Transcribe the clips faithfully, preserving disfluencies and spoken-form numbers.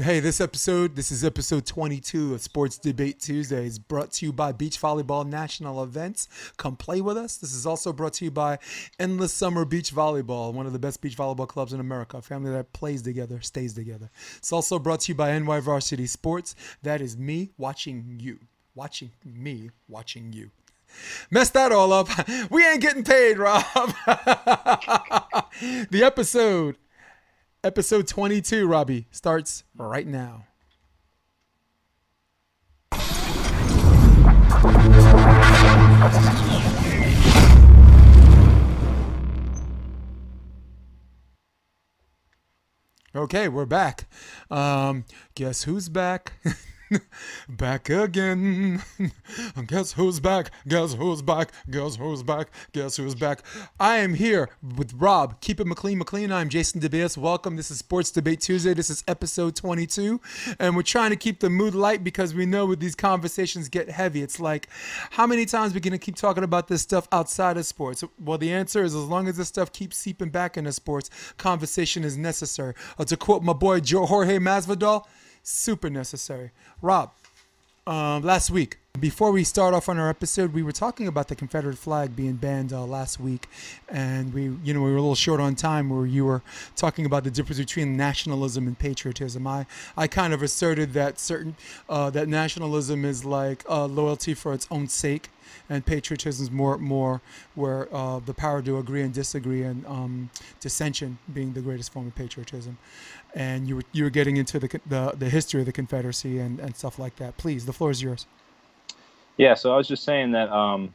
Hey, this episode, this is episode twenty-two of Sports Debate Tuesday, is brought to you by Beach Volleyball National Events. Come play with us. This is also brought to you by Endless Summer Beach Volleyball, one of the best beach volleyball clubs in America, a family that plays together, stays together. It's also brought to you by N Y Varsity Sports. That is me watching you, watching me, watching you. Messed that all up. We ain't getting paid, Rob. The episode... Episode twenty-two, Robbie, starts right now. Okay, we're back. Um, guess who's back? Back again. Guess who's back? Guess who's back? Guess who's back? Guess who's back? I am here with Rob. Keep it McLean McLean. I'm Jason DeBias. Welcome. This is Sports Debate Tuesday. This is episode twenty-two. And we're trying to keep the mood light because we know when these conversations get heavy, it's like, how many times are we going to keep talking about this stuff outside of sports? Well, the answer is as long as this stuff keeps seeping back into sports, conversation is necessary. Or to quote my boy Jorge Masvidal, super necessary. Rob, um, last week, before we start off on our episode, we were talking about the Confederate flag being banned uh, last week, and we, you know, we were a little short on time where you were talking about the difference between nationalism and patriotism. I, I kind of asserted that certain uh, that nationalism is like uh, loyalty for its own sake, and patriotism is more more where uh, the power to agree and disagree, and um, dissension being the greatest form of patriotism. And you were you were getting into the the, the history of the Confederacy and, and stuff like that. Please, the floor is yours. Yeah, so I was just saying that. Um,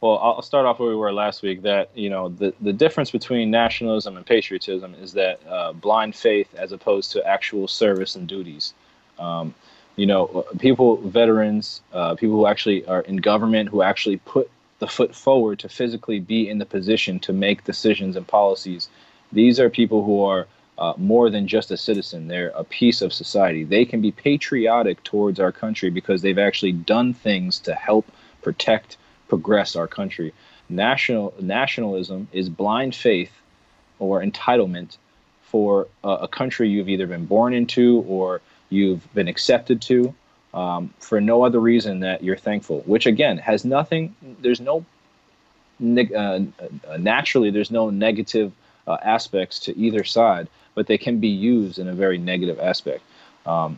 well, I'll start off where we were last week. That you know the the difference between nationalism and patriotism is that uh, blind faith as opposed to actual service and duties. Um, you know, people, veterans, uh, people who actually are in government, who actually put the foot forward to physically be in the position to make decisions and policies. These are people who are Uh, more than just a citizen. They're a piece of society. They can be patriotic towards our country because they've actually done things to help protect, progress our country. National nationalism is blind faith or entitlement for uh, a country you've either been born into or you've been accepted to um, for no other reason that you're thankful, which again has nothing, there's no, uh, naturally there's no negative uh, aspects to either side, but they can be used in a very negative aspect. Um,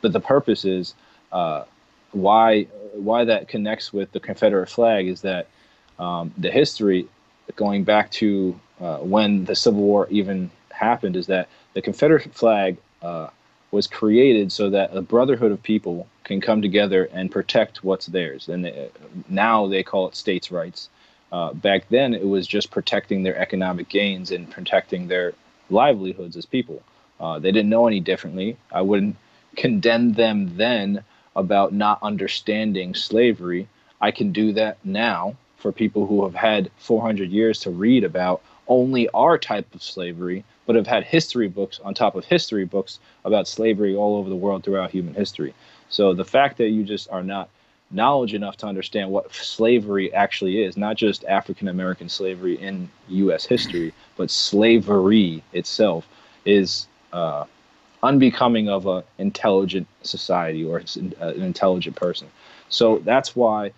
but the purpose is uh, why why that connects with the Confederate flag is that um, the history going back to uh, when the Civil War even happened is that the Confederate flag uh, was created so that a brotherhood of people can come together and protect what's theirs. And they, now they call it states' rights. Uh, back then, it was just protecting their economic gains and protecting their livelihoods as people. Uh, they didn't know any differently. I wouldn't condemn them then about not understanding slavery. I can do that now for people who have had four hundred years to read about only our type of slavery, but have had history books on top of history books about slavery all over the world throughout human history. So the fact that you just are not knowledge enough to understand what slavery actually is, not just African-American slavery in U S history, but slavery itself is uh, unbecoming of an intelligent society or an intelligent person. So that's why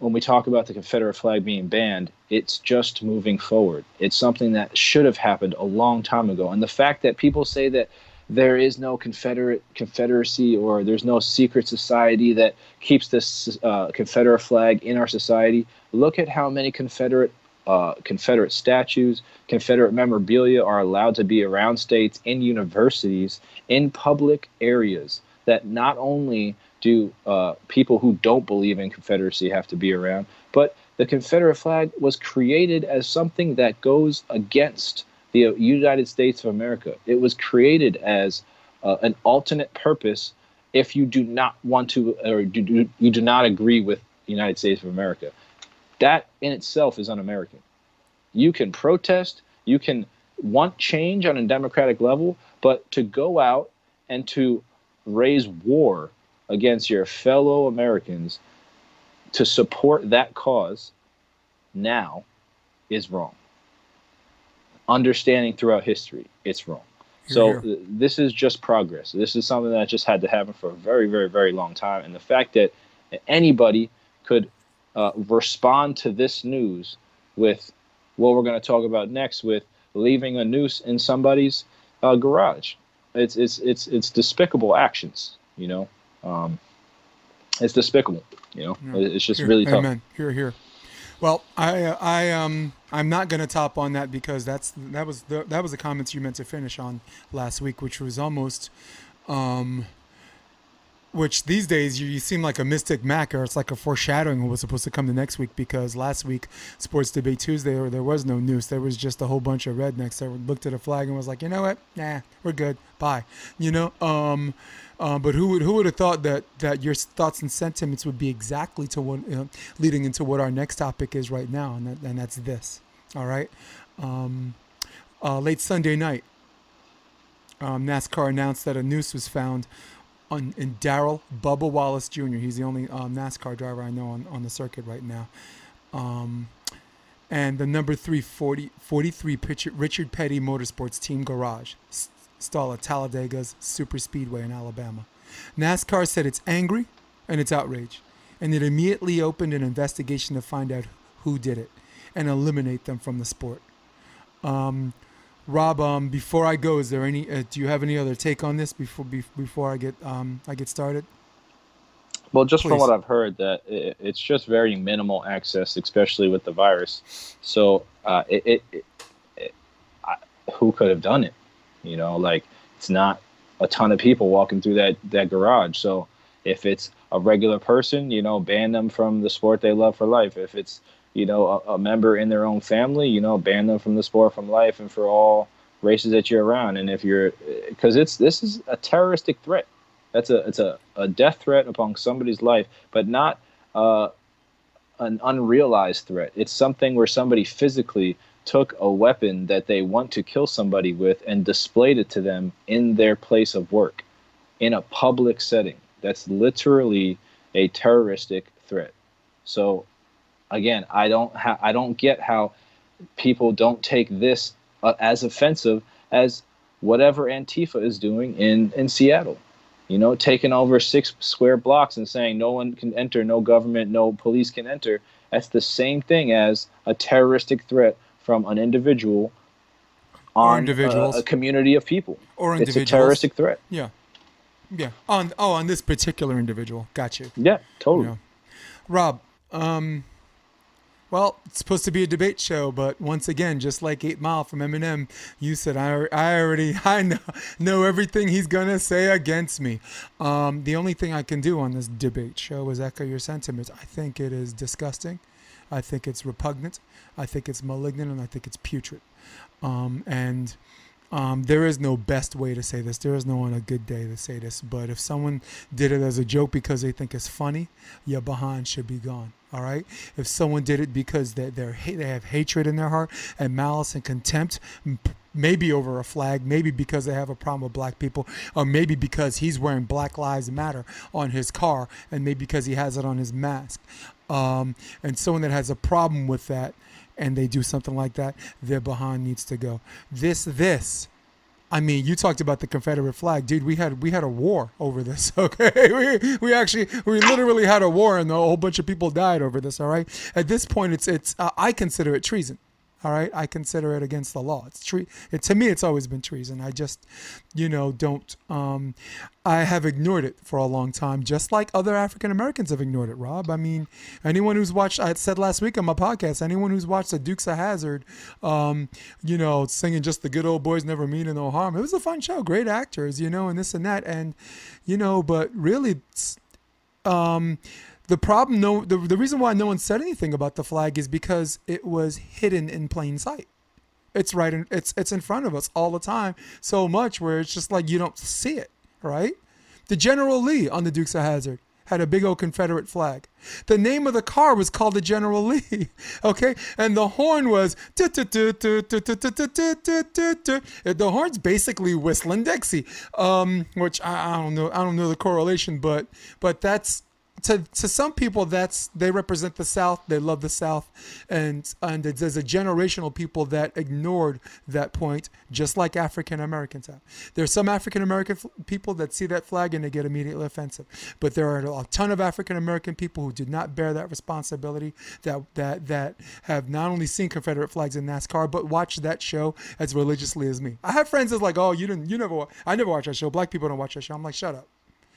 when we talk about the Confederate flag being banned, it's just moving forward. It's something that should have happened a long time ago. And the fact that people say that there is no Confederate Confederacy or there's no secret society that keeps this uh, Confederate flag in our society. Look at how many Confederate uh, Confederate statues, Confederate memorabilia are allowed to be around states, in universities, in public areas that not only do uh, people who don't believe in Confederacy have to be around, but the Confederate flag was created as something that goes against the United States of America. It was created as uh, an alternate purpose if you do not want to or do, do, you do not agree with the United States of America. That in itself is un-American. You can protest, you can want change on a democratic level, but to go out and to raise war against your fellow Americans to support that cause now is wrong. Understanding throughout history, it's wrong. So th- this is just progress. This is something that just had to happen for a very, very, very long time. And the fact that anybody could uh, respond to this news with what we're going to talk about next, with leaving a noose in somebody's uh, garage, it's it's it's it's despicable actions. You know, um, it's despicable. You know, yeah. it's just here. really tough. Amen. Here, here. Well, I, uh, I, um, I'm not going to top on that because that's that was the that was the comments you meant to finish on last week, which was almost, um, which these days you, you seem like a mystic Mac, or it's like a foreshadowing of what's supposed to come the next week, because last week Sports Debate Tuesday, or there was no news, there was just a whole bunch of rednecks that looked at a flag and was like, you know what, nah, we're good, bye, you know, um. Um, but who would who would have thought that, that your thoughts and sentiments would be exactly to what you know, leading into what our next topic is right now, and that, and that's this. All right, um, uh, late Sunday night, um, NASCAR announced that a noose was found on in Darrell Bubba Wallace Junior He's the only um, NASCAR driver I know on, on the circuit right now, um, and the number three forty, forty-three pitcher, Richard Petty Motorsports team garage. Stall at Talladega's Superspeedway in Alabama. NASCAR said it's angry and it's outraged, and it immediately opened an investigation to find out who did it and eliminate them from the sport. Um, Rob, um, before I go, is there any? Uh, do you have any other take on this before be, before I get um, I get started? Well, just Please. From what I've heard, that it, it's just very minimal access, especially with the virus. So uh, it, it, it, it I, who could have done it? You know, like, it's not a ton of people walking through that, that garage. So if it's a regular person, you know, ban them from the sport they love for life. If it's, you know, a, a member in their own family, you know, ban them from the sport from life and for all races that you're around. And if you're, because it's, this is a terroristic threat. That's a, it's a, a death threat upon somebody's life, but not uh, an unrealized threat. It's something where somebody physically took a weapon that they want to kill somebody with and displayed it to them in their place of work, in a public setting. That's literally a terroristic threat. So, again, I don't ha- I don't get how people don't take this uh, as offensive as whatever Antifa is doing in, in Seattle. You know, taking over six square blocks and saying no one can enter, no government, no police can enter. That's the same thing as a terroristic threat from an individual on a, a community of people. Or individuals. It's a terroristic threat. Yeah. Yeah. On Oh, on this particular individual. Got you. Yeah, totally. You know. Rob, um, well, it's supposed to be a debate show, but once again, just like Eight Mile from Eminem, you said, I, I already I know, know everything he's going to say against me. Um, the only thing I can do on this debate show is echo your sentiments. I think it is disgusting. I think it's repugnant. I think it's malignant, and I think it's putrid. Um, and um, there is no best way to say this. There is no on a good day to say this. But if someone did it as a joke because they think it's funny, your behind should be gone. All right. If someone did it because they they're they have hatred in their heart and malice and contempt, maybe over a flag, maybe because they have a problem with black people, or maybe because he's wearing Black Lives Matter on his car, and maybe because he has it on his mask. Um, and someone that has a problem with that and they do something like that, their behind needs to go. This, this, I mean, you talked about the Confederate flag, dude. We had we had a war over this, okay? We we actually we literally had a war, and a whole bunch of people died over this. All right. At this point, it's it's uh, I consider it treason. All right. I consider it against the law. It's tre- it, to me, it's always been treason. I just, you know, don't. Um, I have ignored it for a long time, just like other African Americans have ignored it, Rob. I mean, anyone who's watched, I said last week on my podcast, anyone who's watched the Dukes of Hazzard, um, you know, singing just the good old boys never meaning no harm. It was a fun show. Great actors, you know, and this and that. And, you know, but really, um, The problem, no, the, the reason why no one said anything about the flag is because it was hidden in plain sight. It's right, in, it's it's in front of us all the time, so much where it's just like you don't see it, right? The General Lee on the Dukes of Hazzard had a big old Confederate flag. The name of the car was called the General Lee, okay? And the horn was the horn's basically whistling Dixie, um, which I, I don't know, I don't know the correlation, but but that's. to to some people, that's they represent the South. They love the South, and and there's a generational people that ignored that point, just like African Americans have. There's some African American people that see that flag and they get immediately offensive, but there are a ton of African American people who did not bear that responsibility, that that that have not only seen Confederate flags in NASCAR but watched that show as religiously as me. I have friends that's like, oh, you didn't, you never, I never watch that show. Black people don't watch that show. I'm like, shut up.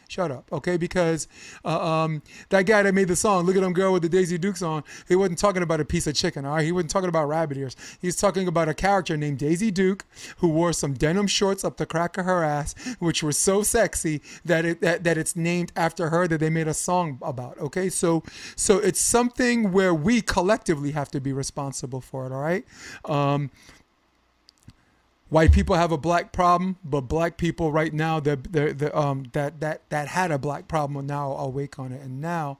Shut up, okay? Because uh, um, that guy that made the song, "Look at Them Girl with the Daisy Dukes On," he wasn't talking about a piece of chicken, all right? He wasn't talking about rabbit ears. He's talking about a character named Daisy Duke who wore some denim shorts up the crack of her ass, which were so sexy that it that, that it's named after her, that they made a song about, okay? So so it's something where we collectively have to be responsible for it, all right? Um, White people have a black problem, but black people right now, they're, they're, they're, um, that that that had a black problem now are awake on it. And now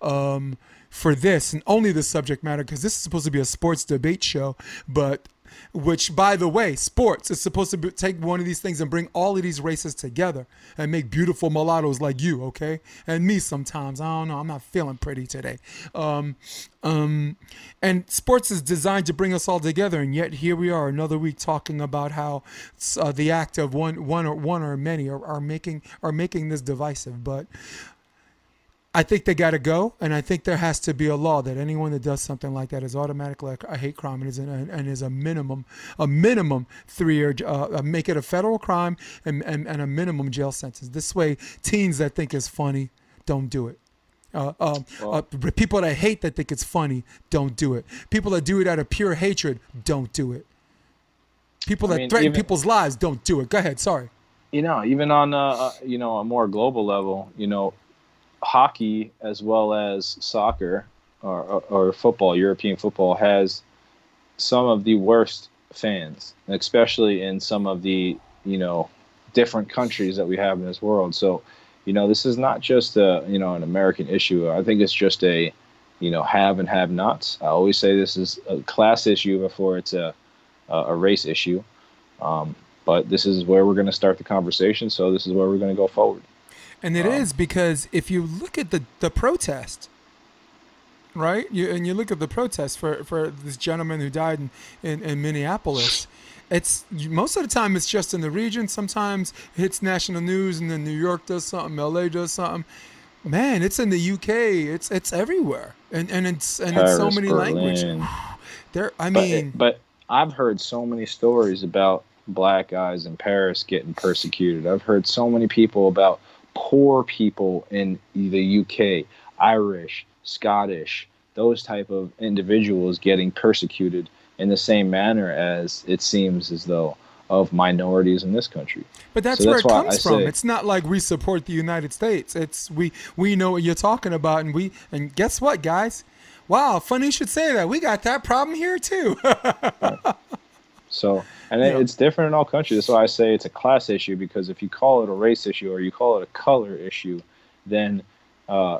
um, for this, and only the subject matter, because this is supposed to be a sports debate show, but which, by the way, sports is supposed to be, take one of these things and bring all of these races together and make beautiful mulattoes like you, okay? And me sometimes. I don't know. I'm not feeling pretty today. Um, um, and sports is designed to bring us all together, and yet here we are another week talking about how uh, the act of one, one or one or many are, are making are making this divisive, but I think they got to go, and I think there has to be a law that anyone that does something like that is automatically a hate crime, and is, an, and is a minimum, a minimum three-year, uh, make it a federal crime, and, and, and a minimum jail sentence. This way, teens that think it's funny don't do it. Uh, uh, uh, people that hate that think it's funny don't do it. People that do it out of pure hatred don't do it. People that I mean, threaten even- people's lives don't do it. Go ahead. Sorry. You know, even on uh, you know, a more global level, you know, hockey as well as soccer or, or, or football, European football, has some of the worst fans, especially in some of the, you know, different countries that we have in this world. So, you know, this is not just a, you know, an American issue. I think it's just a, you know, have and have nots. I always say this is a class issue before it's a, a race issue. Um, but this is where we're going to start the conversation. So this is where we're going to go forward. And it um, is, because if you look at the, the protest, right, you, and you look at the protest for, for this gentleman who died in, in, in Minneapolis, it's most of the time it's just in the region. Sometimes it hits national news, and then New York does something, L A does something. Man, it's in the U K. It's it's everywhere, and and it's and Paris, it's so many Berlin. languages. There, I mean, but, but I've heard so many stories about black guys in Paris getting persecuted. I've heard so many people about poor people in the U K, Irish, Scottish, those type of individuals getting persecuted in the same manner as it seems as though of minorities in this country. But that's, so that's where it comes from. It's not like we support the United States. It's we we know what you're talking about, and we and guess what, guys? Wow, funny you should say that. We got that problem here too. Right. So, and yeah. It's different in all countries. That's why I say it's a class issue, because if you call it a race issue or you call it a color issue, then uh,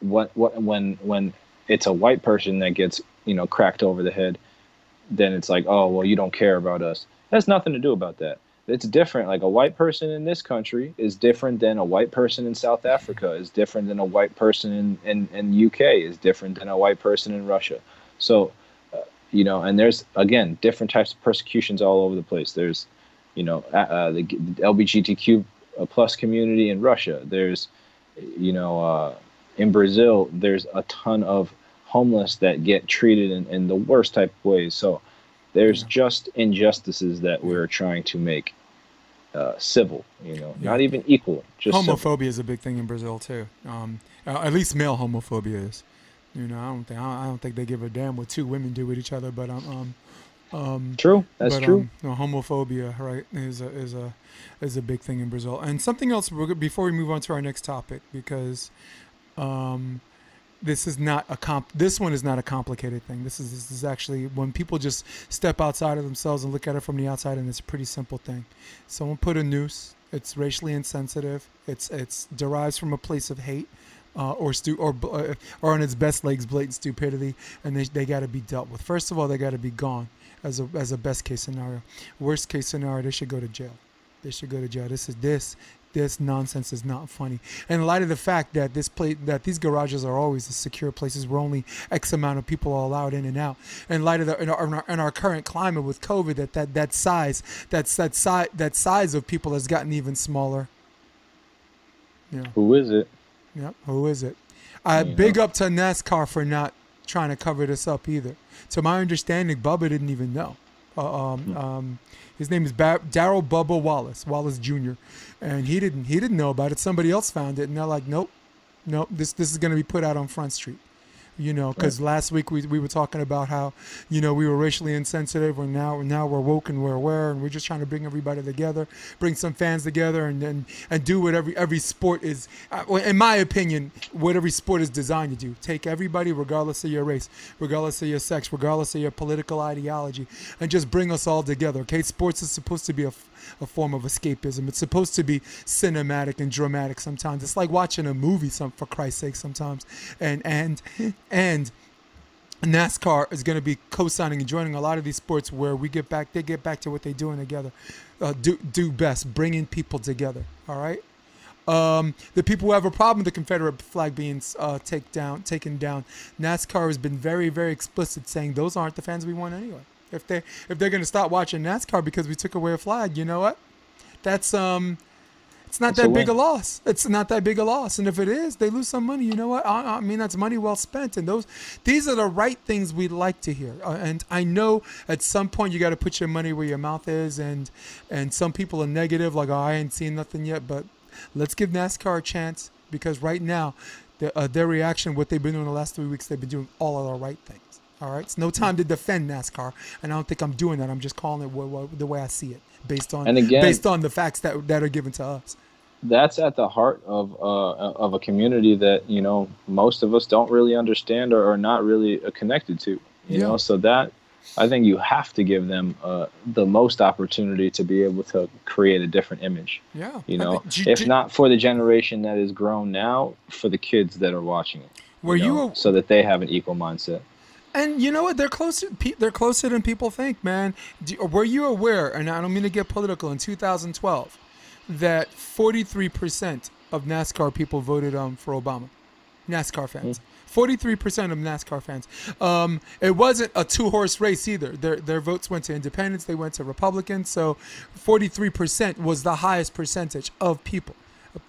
what, what, when when it's a white person that gets, you know, cracked over the head, then it's like, oh, well, you don't care about us. That's nothing to do about that. It's different. Like a white person in this country is different than a white person in South Africa, is different than a white person in, in, in U K, is different than a white person in Russia. So, you know, and there's, again, different types of persecutions all over the place. There's, you know, uh, the L G B T Q plus community in Russia. There's, you know, uh, in Brazil, there's a ton of homeless that get treated in, in the worst type of ways. So there's yeah. just injustices that we're trying to make uh, civil, you know, yeah. not even equal. Just homophobia civil. is a big thing in Brazil, too. Um, at least male homophobia is. You know, I don't think I don't think they give a damn what two women do with each other. But um, um, true, that's but, true. Um, no, homophobia, right, is a is a is a big thing in Brazil. And something else before we move on to our next topic, because um, this is not a comp. This one is not a complicated thing. This is this is actually when people just step outside of themselves and look at it from the outside, and it's a pretty simple thing. Someone put a noose. It's racially insensitive. It's it's derives from a place of hate. Uh, or stu- or uh, or on its best legs, blatant stupidity, and they they got to be dealt with. First of all, they got to be gone as a as a best case scenario. Worst case scenario, they should go to jail. They should go to jail. This is this this nonsense is not funny. And in light of the fact that this place, that these garages are always the secure places where only X amount of people are allowed in and out. In light of the in our, in our, in our current climate with COVID, that that that size that's that size that size of people has gotten even smaller. Yeah. Who is it? Yeah. Who is it? Uh, big know. up to NASCAR for not trying to cover this up either. To my understanding, Bubba didn't even know. Uh, um, um, his name is ba- Darrell Bubba Wallace, Wallace Junior And he didn't he didn't know about it. Somebody else found it, and they're like, nope, nope, this this is going to be put out on Front Street. You know, because right. last week we, we were talking about how, you know, we were racially insensitive, and now now we're woke and we're aware, and we're just trying to bring everybody together, bring some fans together, and and, and do what every, every sport is, in my opinion, what every sport is designed to do. Take everybody, regardless of your race, regardless of your sex, regardless of your political ideology, and just bring us all together, okay? Sports is supposed to be a a form of escapism. It's supposed to be cinematic and dramatic sometimes. It's like watching a movie, some for Christ's sake, sometimes. And and and NASCAR is going to be co-signing and joining a lot of these sports where we get back, they get back to what they're doing together, uh, do do best, bringing people together. All right. Um, the people who have a problem with the Confederate flag being uh, take down, taken down, NASCAR has been very, very explicit, saying those aren't the fans we want anyway. If they if they're gonna stop watching NASCAR because we took away a flag, you know what? That's um, it's not that big a loss. It's not that big a loss. And if it is, they lose some money. You know what? I, I mean, that's money well spent. And those these are the right things we'd like to hear. Uh, and I know at some point you got to put your money where your mouth is. And and some people are negative, like, oh, I ain't seen nothing yet. But let's give NASCAR a chance, because right now, the, uh, their reaction, what they've been doing the last three weeks, they've been doing all of the right things. All right, it's no time to defend NASCAR, and I don't think I'm doing that. I'm just calling it w- w- the way I see it, based on and again, based on the facts that that are given to us. That's at the heart of uh, of a community that, you know, most of us don't really understand or are not really connected to. You yeah. know, so that I think you have to give them uh, the most opportunity to be able to create a different image. Yeah, you know, think, you, if you, not for the generation that is grown now, for the kids that are watching it, were you, know, you a- so that they have an equal mindset. And you know what? They're closer. They're closer than people think, man. Were you aware? And I don't mean to get political. In two thousand twelve, that forty-three percent of NASCAR people voted um for Obama. NASCAR fans. forty-three percent of NASCAR fans. Um, it wasn't a two-horse race either. Their their votes went to independents. They went to Republicans. So forty-three percent was the highest percentage of people,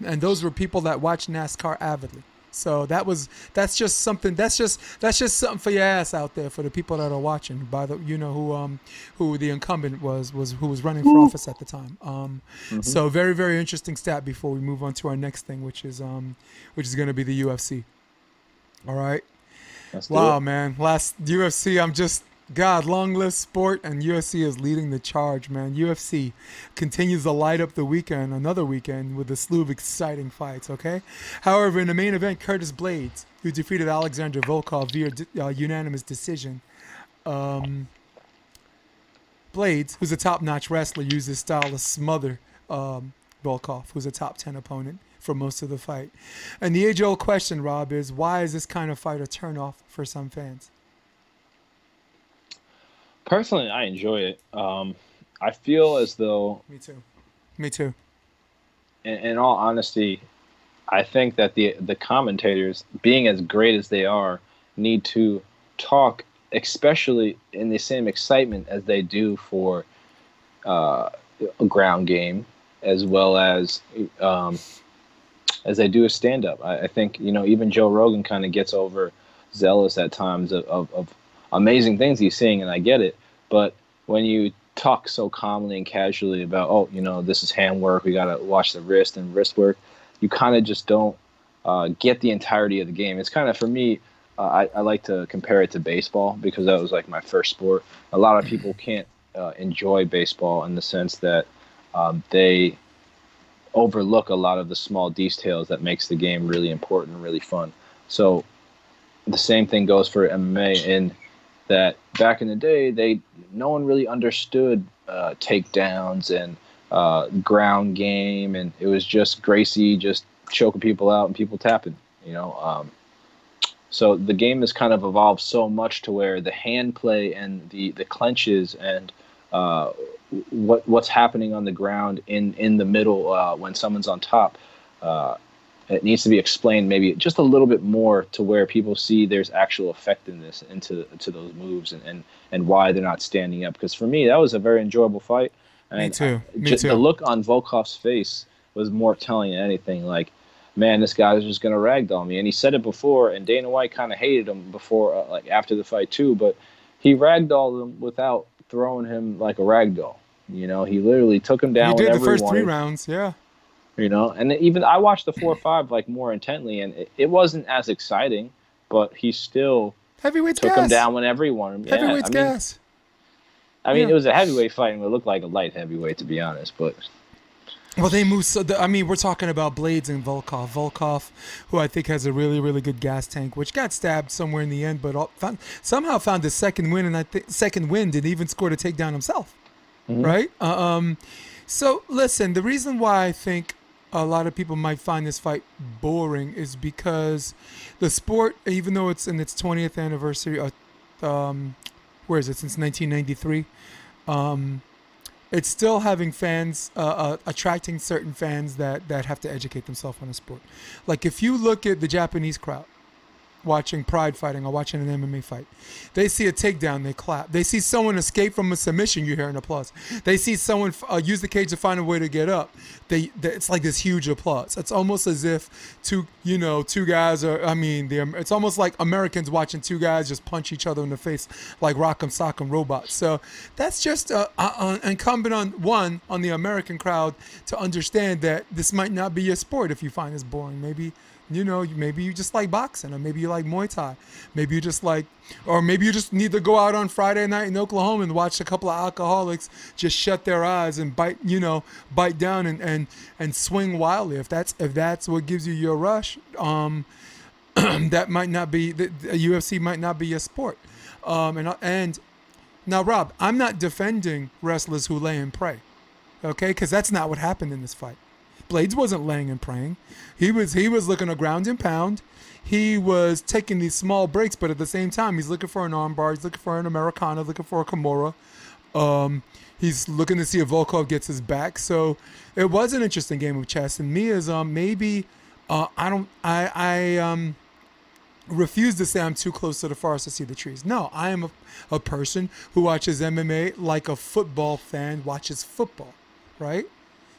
and those were people that watched NASCAR avidly. So that was that's just something that's just that's just something for your ass out there, for the people that are watching. By the you know who um who the incumbent was was who was running for office at the time. Um, mm-hmm. So very, very interesting stat before we move on to our next thing, which is um which is going to be the U F C. All right. Let's wow, man. Last U F C. I'm just. God, long live sport, and U F C is leading the charge, man. U F C continues to light up the weekend, another weekend, with a slew of exciting fights, okay? However, in the main event, Curtis Blaydes, who defeated Alexander Volkov via uh, unanimous decision. Um, Blaydes, who's a top-notch wrestler, used his style to smother um, Volkov, who's a top ten opponent for most of the fight. And the age-old question, Rob, is why is this kind of fight a turnoff for some fans? Personally, I enjoy it. Um, I feel as though... Me too. Me too. In, in all honesty, I think that the the commentators, being as great as they are, need to talk, especially in the same excitement as they do for uh, a ground game, as well as um, as they do a stand-up. I, I think, you know, even Joe Rogan kind of gets overzealous at times of... of, of amazing things he's seeing, and I get it, but when you talk so calmly and casually about, oh, you know, this is hand work, we gotta watch the wrist and wrist work, you kind of just don't uh, get the entirety of the game. It's kind of, for me, uh, I, I like to compare it to baseball, because that was like my first sport. A lot of people can't uh, enjoy baseball in the sense that um, they overlook a lot of the small details that makes the game really important and really fun. So the same thing goes for M M A, and that back in the day, they no one really understood uh, takedowns and uh, ground game, and it was just Gracie just choking people out and people tapping, you know. Um, so the game has kind of evolved so much to where the hand play and the, the clenches and uh, what what's happening on the ground in, in the middle uh, when someone's on top. Uh, it needs to be explained maybe just a little bit more to where people see there's actual effectiveness into to those moves and, and, and why they're not standing up. Because for me, that was a very enjoyable fight. And me too. Me just, too. The look on Volkov's face was more telling than anything. Like, man, this guy is just going to ragdoll me. And he said it before, and Dana White kind of hated him before, uh, like after the fight too. But he ragdolled him without throwing him like a ragdoll. You know, he literally took him down. He did the first three rounds, yeah. You know, and even I watched the four or five like more intently, and it, it wasn't as exciting, but he still heavyweight took gas. him down whenever he wanted. Yeah, Heavyweight's I mean, gas. I mean, yeah. It was a heavyweight fight, and it looked like a light heavyweight, to be honest. But well, they move. So the, I mean, we're talking about Blaydes and Volkov. Volkov, who I think has a really, really good gas tank, which got stabbed somewhere in the end, but all, found, somehow found his second win, and I think second win didn't even score to take down himself, mm-hmm. right? Uh, um, so listen, the reason why I think a lot of people might find this fight boring is because the sport, even though it's in its twentieth anniversary, uh, um, where is it, since nineteen ninety-three, um, it's still having fans, uh, uh, attracting certain fans that, that have to educate themselves on the sport. Like if you look at the Japanese crowd watching pride fighting or watching an M M A fight, they see a takedown, they clap. They see someone escape from a submission, you hear an applause. They see someone uh, use the cage to find a way to get up, they, they it's like this huge applause. It's almost as if two you know two guys are I mean they're it's almost like Americans watching two guys just punch each other in the face like rock'em sock'em robots. So that's just uh, uh, incumbent on one on the American crowd to understand that this might not be your sport if you find this boring. Maybe You know, maybe you just like boxing, or maybe you like Muay Thai. Maybe you just like, or maybe you just need to go out on Friday night in Oklahoma and watch a couple of alcoholics just shut their eyes and bite, you know, bite down and, and, and swing wildly. If that's if that's what gives you your rush, um, that might not be, the, the U F C might not be your sport. Um, and and now, Rob, I'm not defending wrestlers who lay and pray, okay? Because that's not what happened in this fight. Blaydes wasn't laying and praying. He was he was looking to ground and pound. He was taking these small breaks, but at the same time, he's looking for an armbar. He's looking for an Americana, looking for a Kimura. Um, he's looking to see if Volkov gets his back. So it was an interesting game of chess. And me is um maybe uh, I don't I I um refuse to say I'm too close to the forest to see the trees. No, I am a, a person who watches M M A like a football fan watches football, right?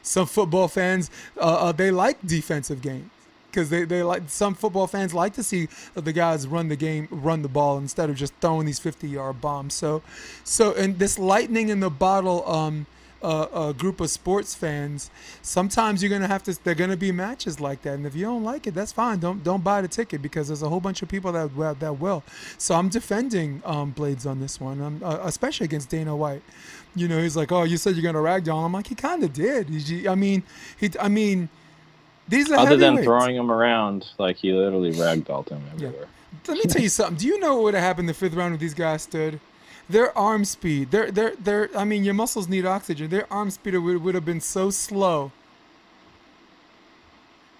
Some football fans, uh, uh, they like defensive games because they, they like. Some football fans like to see the guys run the game, run the ball instead of just throwing these fifty-yard bombs. So, so and this lightning in the bottle, um, uh, uh, group of sports fans. Sometimes you're gonna have to. They're gonna be matches like that, and if you don't like it, that's fine. Don't don't buy the ticket because there's a whole bunch of people that that will. So I'm defending um, Blaydes on this one, um, uh, especially against Dana White. You know, he's like, "Oh, you said you're gonna ragdoll." I'm like, he kind of did. He, I mean, he. I mean, these are other than throwing him around, like he literally ragdolled him everywhere. Yeah. Let me tell you something. Do you know what would have happened the fifth round if these guys stood? Their arm speed, their their their. I mean, your muscles need oxygen. Their arm speed would would have been so slow.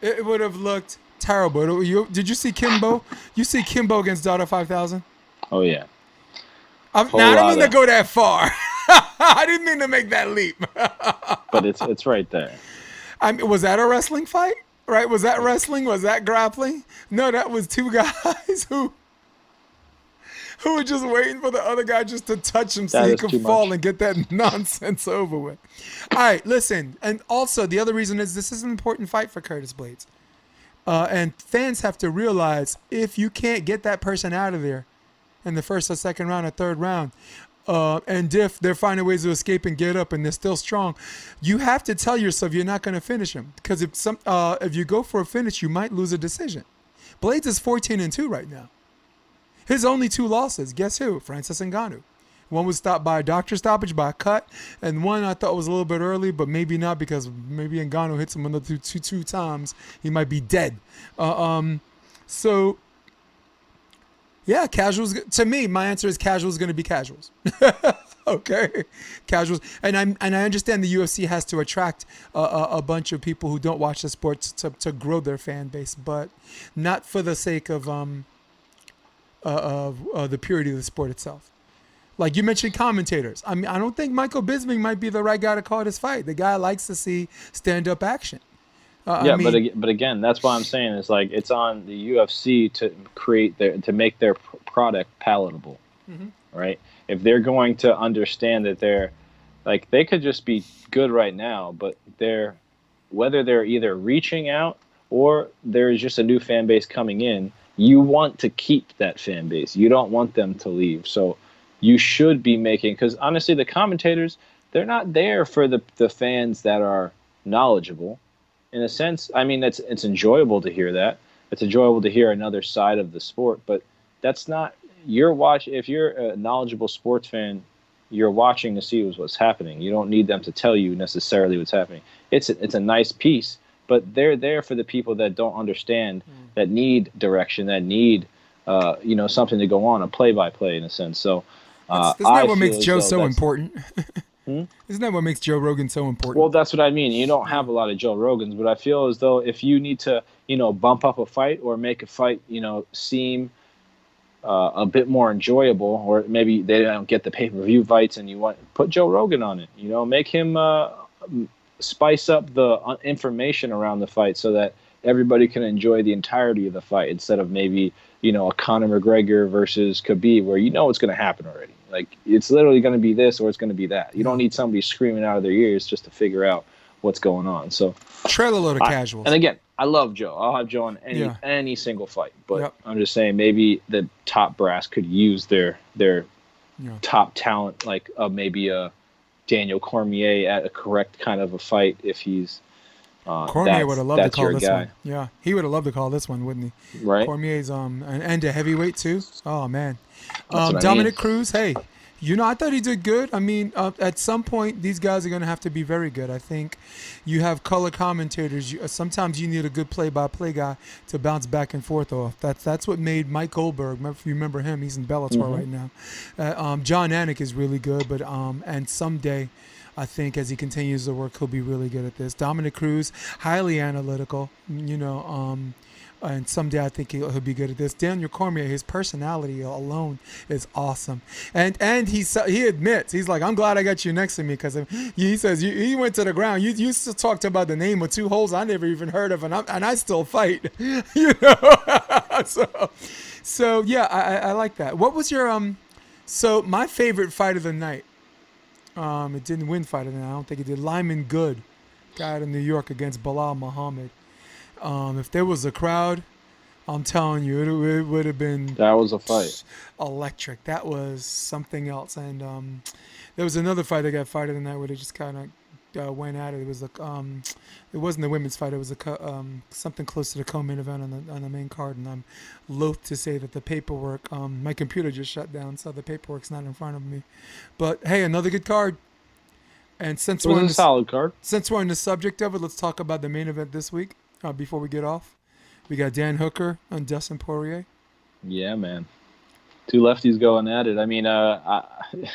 It would have looked terrible. You, did you see Kimbo? You see Kimbo against Dada five thousand? Oh yeah. I'm, now, I don't mean to go that far. I didn't mean to make that leap. But it's it's right there. I mean, was that a wrestling fight? Right? Was that wrestling? Was that grappling? No, that was two guys who who were just waiting for the other guy just to touch him so he could fall and get that nonsense over with. All right, listen. And also, the other reason is this is an important fight for Curtis Blaydes. Uh, and fans have to realize if you can't get that person out of there in the first or second round or third round, Uh, and if they're finding ways to escape and get up and they're still strong, you have to tell yourself you're not going to finish him. Because if some, uh, if you go for a finish, you might lose a decision. Blaydes is fourteen and two right now. His only two losses, guess who? Francis Ngannou. One was stopped by a doctor stoppage, by a cut, and one I thought was a little bit early, but maybe not because maybe Ngannou hits him another two, two, two times. He might be dead. Uh, um, so... Yeah, casuals. To me, my answer is casuals going to be casuals. Okay, casuals, and I and I understand the U F C has to attract a, a, a bunch of people who don't watch the sport to to grow their fan base, but not for the sake of um uh, of uh, the purity of the sport itself. Like you mentioned commentators. I mean, I don't think Michael Bisping might be the right guy to call this fight. The guy likes to see stand-up action. Uh, yeah, I mean, but but again, that's why I'm saying it's like it's on the U F C to create their to make their product palatable, mm-hmm. right? If they're going to understand that they're like they could just be good right now, but they're whether they're either reaching out or there is just a new fan base coming in, you want to keep that fan base. You don't want them to leave. So you should be making because honestly, the commentators they're not there for the the fans that are knowledgeable. In a sense, I mean, that's it's enjoyable to hear that. It's enjoyable to hear another side of the sport, but that's not you're watch. If you're a knowledgeable sports fan, you're watching to see what's happening. You don't need them to tell you necessarily what's happening. It's a, it's a nice piece, but they're there for the people that don't understand, mm. that need direction, that need uh, you know something to go on, a play by play in a sense. So uh, that's not what makes Joe so important. Hmm? Isn't that what makes Joe Rogan so important? Well, that's what I mean. You don't have a lot of Joe Rogans, but I feel as though if you need to, you know, bump up a fight or make a fight, you know, seem uh, a bit more enjoyable, or maybe they don't get the pay-per-view fights and you want put Joe Rogan on it, you know, make him uh, spice up the information around the fight so that everybody can enjoy the entirety of the fight instead of maybe, you know, a Conor McGregor versus Khabib where you know what's going to happen already. Like, it's literally going to be this or it's going to be that. You don't need somebody screaming out of their ears just to figure out what's going on. So trailer load of I, casuals. And again, I love Joe. I'll have Joe on any yeah. any single fight. But yep. I'm just saying maybe the top brass could use their their yeah. top talent, like uh, maybe a Daniel Cormier at a correct kind of a fight if he's uh, Cormier would have loved to call this guy. one. Yeah, he would have loved to call this one, wouldn't he? Right. Cormier's um and, and a heavyweight too. Oh man. Um, Dominic mean. Cruz, hey, you know, I thought he did good. I mean, uh, at some point, these guys are going to have to be very good. I think you have color commentators. You, uh, sometimes you need a good play-by-play guy to bounce back and forth off. That's that's what made Mike Goldberg. If you remember him, he's in Bellator mm-hmm. right now. Uh, um, John Anik is really good, but um, and someday, I think as he continues to work, he'll be really good at this. Dominic Cruz, highly analytical, you know, um, and someday I think he'll, he'll be good at this. Daniel Cormier, his personality alone is awesome. And and he he admits, he's like, I'm glad I got you next to me because he says, you, he went to the ground. You you still talked about the name of two holes I never even heard of, and, I'm, and I still fight. You know? so, so, yeah, I, I like that. What was your – um? so my favorite fight of the night, um, it didn't win fight of the night. I don't think it did. Lyman Good, guy out of New York against Bilal Muhammad. Um, if there was a crowd, I'm telling you, it, it would have been that was a fight electric. That was something else. And um, there was another fight that got fight of the night where they just kind of uh, went at it. It was a um, it wasn't the women's fight. It was a um, something close to the co-main event on the on the main card. And I'm loath to say that the paperwork. Um, my computer just shut down, so the paperwork's not in front of me. But hey, another good card. And since we're on the, solid card. Since we're on the subject of it, let's talk about the main event this week. Uh, before we get off, we got Dan Hooker and Dustin Poirier. Yeah, man, two lefties going at it. I mean, uh, I,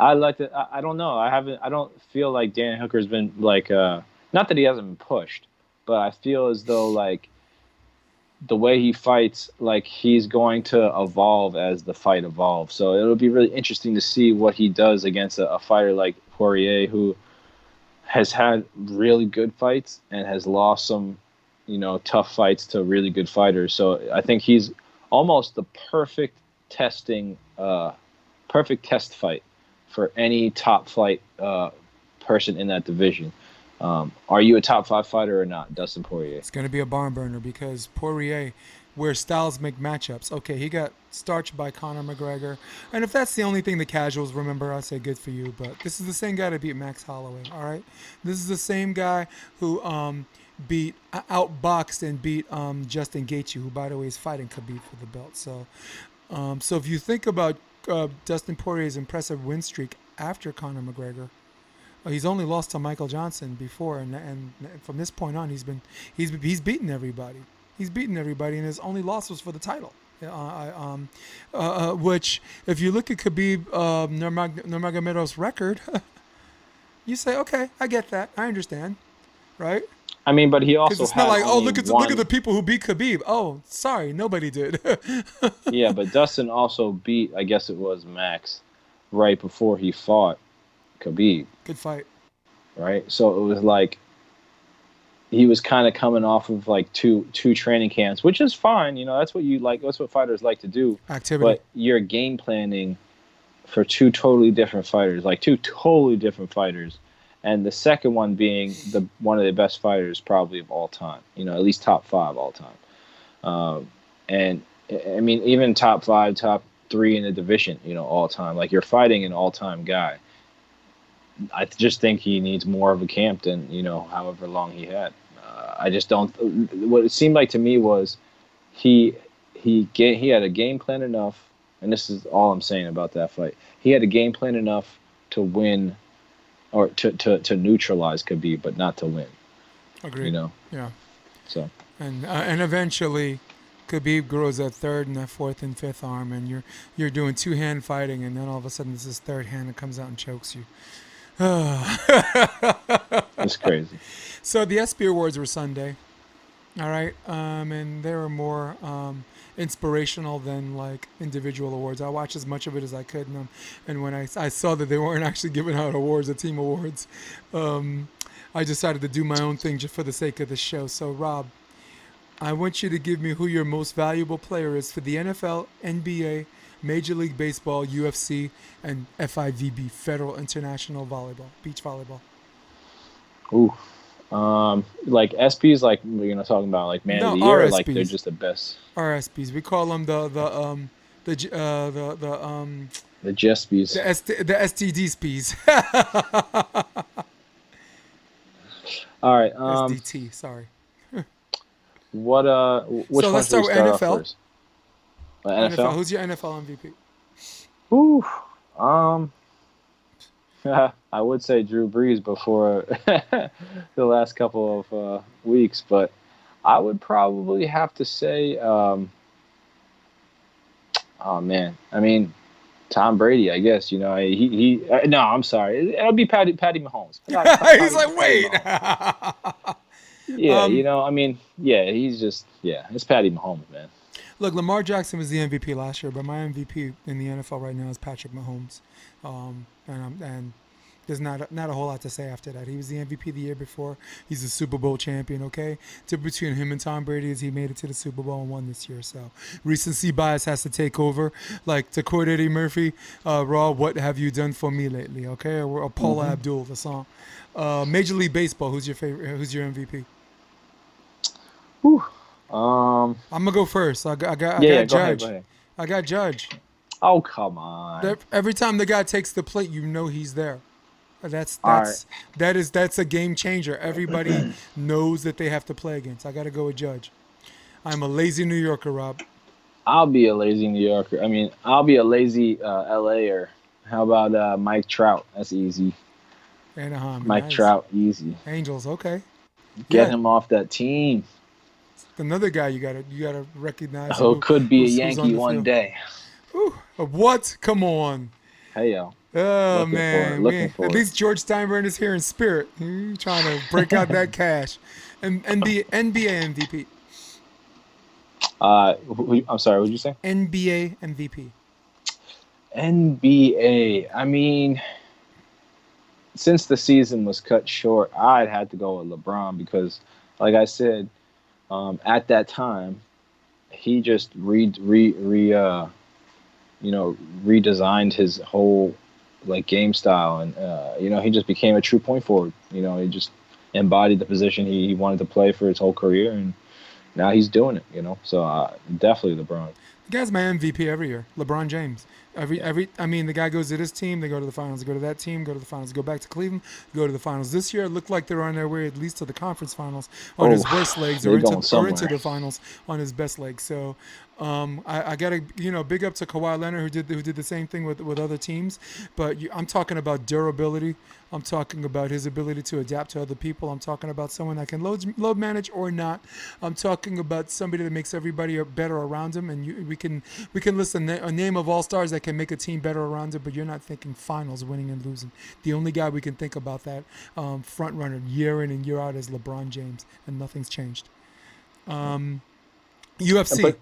I like to. I, I don't know. I haven't. I don't feel like Dan Hooker's been like. Uh, not that he hasn't been pushed, but I feel as though like the way he fights, like he's going to evolve as the fight evolves. So it'll be really interesting to see what he does against a, a fighter like Poirier, who has had really good fights and has lost some. You know, tough fights to really good fighters. So I think he's almost the perfect testing, uh, perfect test fight for any top flight uh, person in that division. Um, are you a top five fighter or not, Dustin Poirier? It's going to be a barn burner because Poirier, where styles make matchups. Okay, he got starched by Conor McGregor. And if that's the only thing the casuals remember, I say good for you. But this is the same guy that beat Max Holloway, all right? This is the same guy who... Um, beat outboxed and beat um Justin Gaethje, who by the way is fighting Khabib for the belt. So um so if you think about uh, Dustin Poirier's impressive win streak after Conor McGregor, uh, he's only lost to Michael Johnson before, and and from this point on he's been he's he's beaten everybody. He's beaten everybody, and his only loss was for the title. Uh, I, um, uh, uh, which if you look at Khabib uh, Nurmag- Nurmagomedov's record, you say, okay, I get that, I understand, right? I mean, but he also it's not like, oh, look at the, look at the people who beat Khabib. Oh, sorry, nobody did. Yeah, but Dustin also beat, I guess it was Max. right before he fought Khabib. Good fight. Right? So it was like he was kind of coming off of like two two training camps, which is fine. You know, that's what you like. That's what fighters like to do. Activity. But you're game planning for two totally different fighters, like two totally different fighters. And the second one being the one of the best fighters probably of all time, you know, at least top five all time. Um, and I mean, even top five, top three in the division, you know, all time. Like, you're fighting an all time guy. I just think he needs more of a camp than, you know, however long he had. Uh, I just don't. What it seemed like to me was he he get, he had a game plan enough, and this is all I'm saying about that fight. He had a game plan enough to win. Or to, to, to neutralize Khabib, but not to win. Agreed. You know? Yeah. So. And uh, and eventually, Khabib grows that third and that fourth and fifth arm, and you're you're doing two hand fighting, and then all of a sudden this is third hand that comes out and chokes you. It's crazy. So the E S P Y Awards were Sunday. All right, um, and they were more um, inspirational than like individual awards. I watched as much of it as I could, and, um, and when I, I saw that they weren't actually giving out awards, the team awards, um, I decided to do my own thing just for the sake of the show. So, Rob, I want you to give me who your most valuable player is for the N F L, N B A, Major League Baseball, U F C, and F I V B, Federal International Volleyball, Beach Volleyball. Ooh. Um, like S Ps, like you know, talking about like man no, of the year, R S Ps. Like they're just the best. R S Ps, we call them the the um the uh the the um the J S Ps, the S T, the S T D Ps. All right, um, S D T. Sorry. what uh? Which so let's start with N F L. Like, N F L. N F L. Who's your N F L M V P? Ooh, um. I would say Drew Brees before the last couple of uh, weeks, but I would probably have to say, um, oh man, I mean, Tom Brady, I guess. You know, he he. Uh, no, I'm sorry, it'll be Patty Patty Mahomes. Patty, Patty, he's Patty, like, wait. yeah, um, you know, I mean, yeah, he's just yeah, it's Patty Mahomes, man. Look, Lamar Jackson was the M V P last year, but my M V P in the N F L right now is Patrick Mahomes. Um, and, um, and there's not not a whole lot to say after that. He was the M V P the year before. He's a Super Bowl champion, okay? The difference between him and Tom Brady is he made it to the Super Bowl and won this year. So recency bias has to take over. Like, to quote Eddie Murphy, uh, Raw, what have you done for me lately, okay? Or, or Paula mm-hmm. Abdul, the song. Uh, Major League Baseball, who's your favorite? Who's your M V P? Whew. Um, I'm gonna go first. I got, I got, yeah, I got go Judge. Ahead, go ahead. I got Judge. Oh, come on! Every time the guy takes the plate, you know he's there. That's that's right. that is that's a game changer. Everybody knows that they have to play against. I gotta go with Judge. I'm a lazy New Yorker, Rob. I'll be a lazy New Yorker. I mean, I'll be a lazy uh, L A-er. How about uh, Mike Trout? That's easy. Anaheim. Mike nice. Trout, easy. Angels, okay. Get yeah. him off that team. Another guy you gotta you gotta recognize. Who could be a Yankee one day? Whew. What? Come on! Hey yo! Oh looking man, man. At least George Steinbrenner is here in spirit, He's trying to break out that cash. And and the N B A M V P. Uh, I'm sorry. What did you say? N B A M V P. N B A. I mean, since the season was cut short, I'd had to go with LeBron because, like I said. Um, at that time, he just re re re uh, you know redesigned his whole like game style, and uh, you know he just became a true point forward. You know he just embodied the position he, he wanted to play for his whole career, and now he's doing it. You know, so uh, definitely LeBron. The guy's my M V P every year, LeBron James. Every every I mean, the guy goes to this team, they go to the finals, go to that team, go to the finals, go back to Cleveland, go to the finals. This year it looked like they're on their way at least to the conference finals on oh, his worst legs, or into, or into the finals on his best legs. So um, I, I gotta you know big up to Kawhi Leonard, who did who did the same thing with with other teams. But you, I'm talking about durability. I'm talking about his ability to adapt to other people. I'm talking about someone that can load load manage or not. I'm talking about somebody that makes everybody better around him. And you, we can we can list a, na a name of all stars that can make a team better around it, but you're not thinking finals, winning and losing. The only guy we can think about that um, front runner year in and year out is LeBron James, and nothing's changed. Um, U F C. But,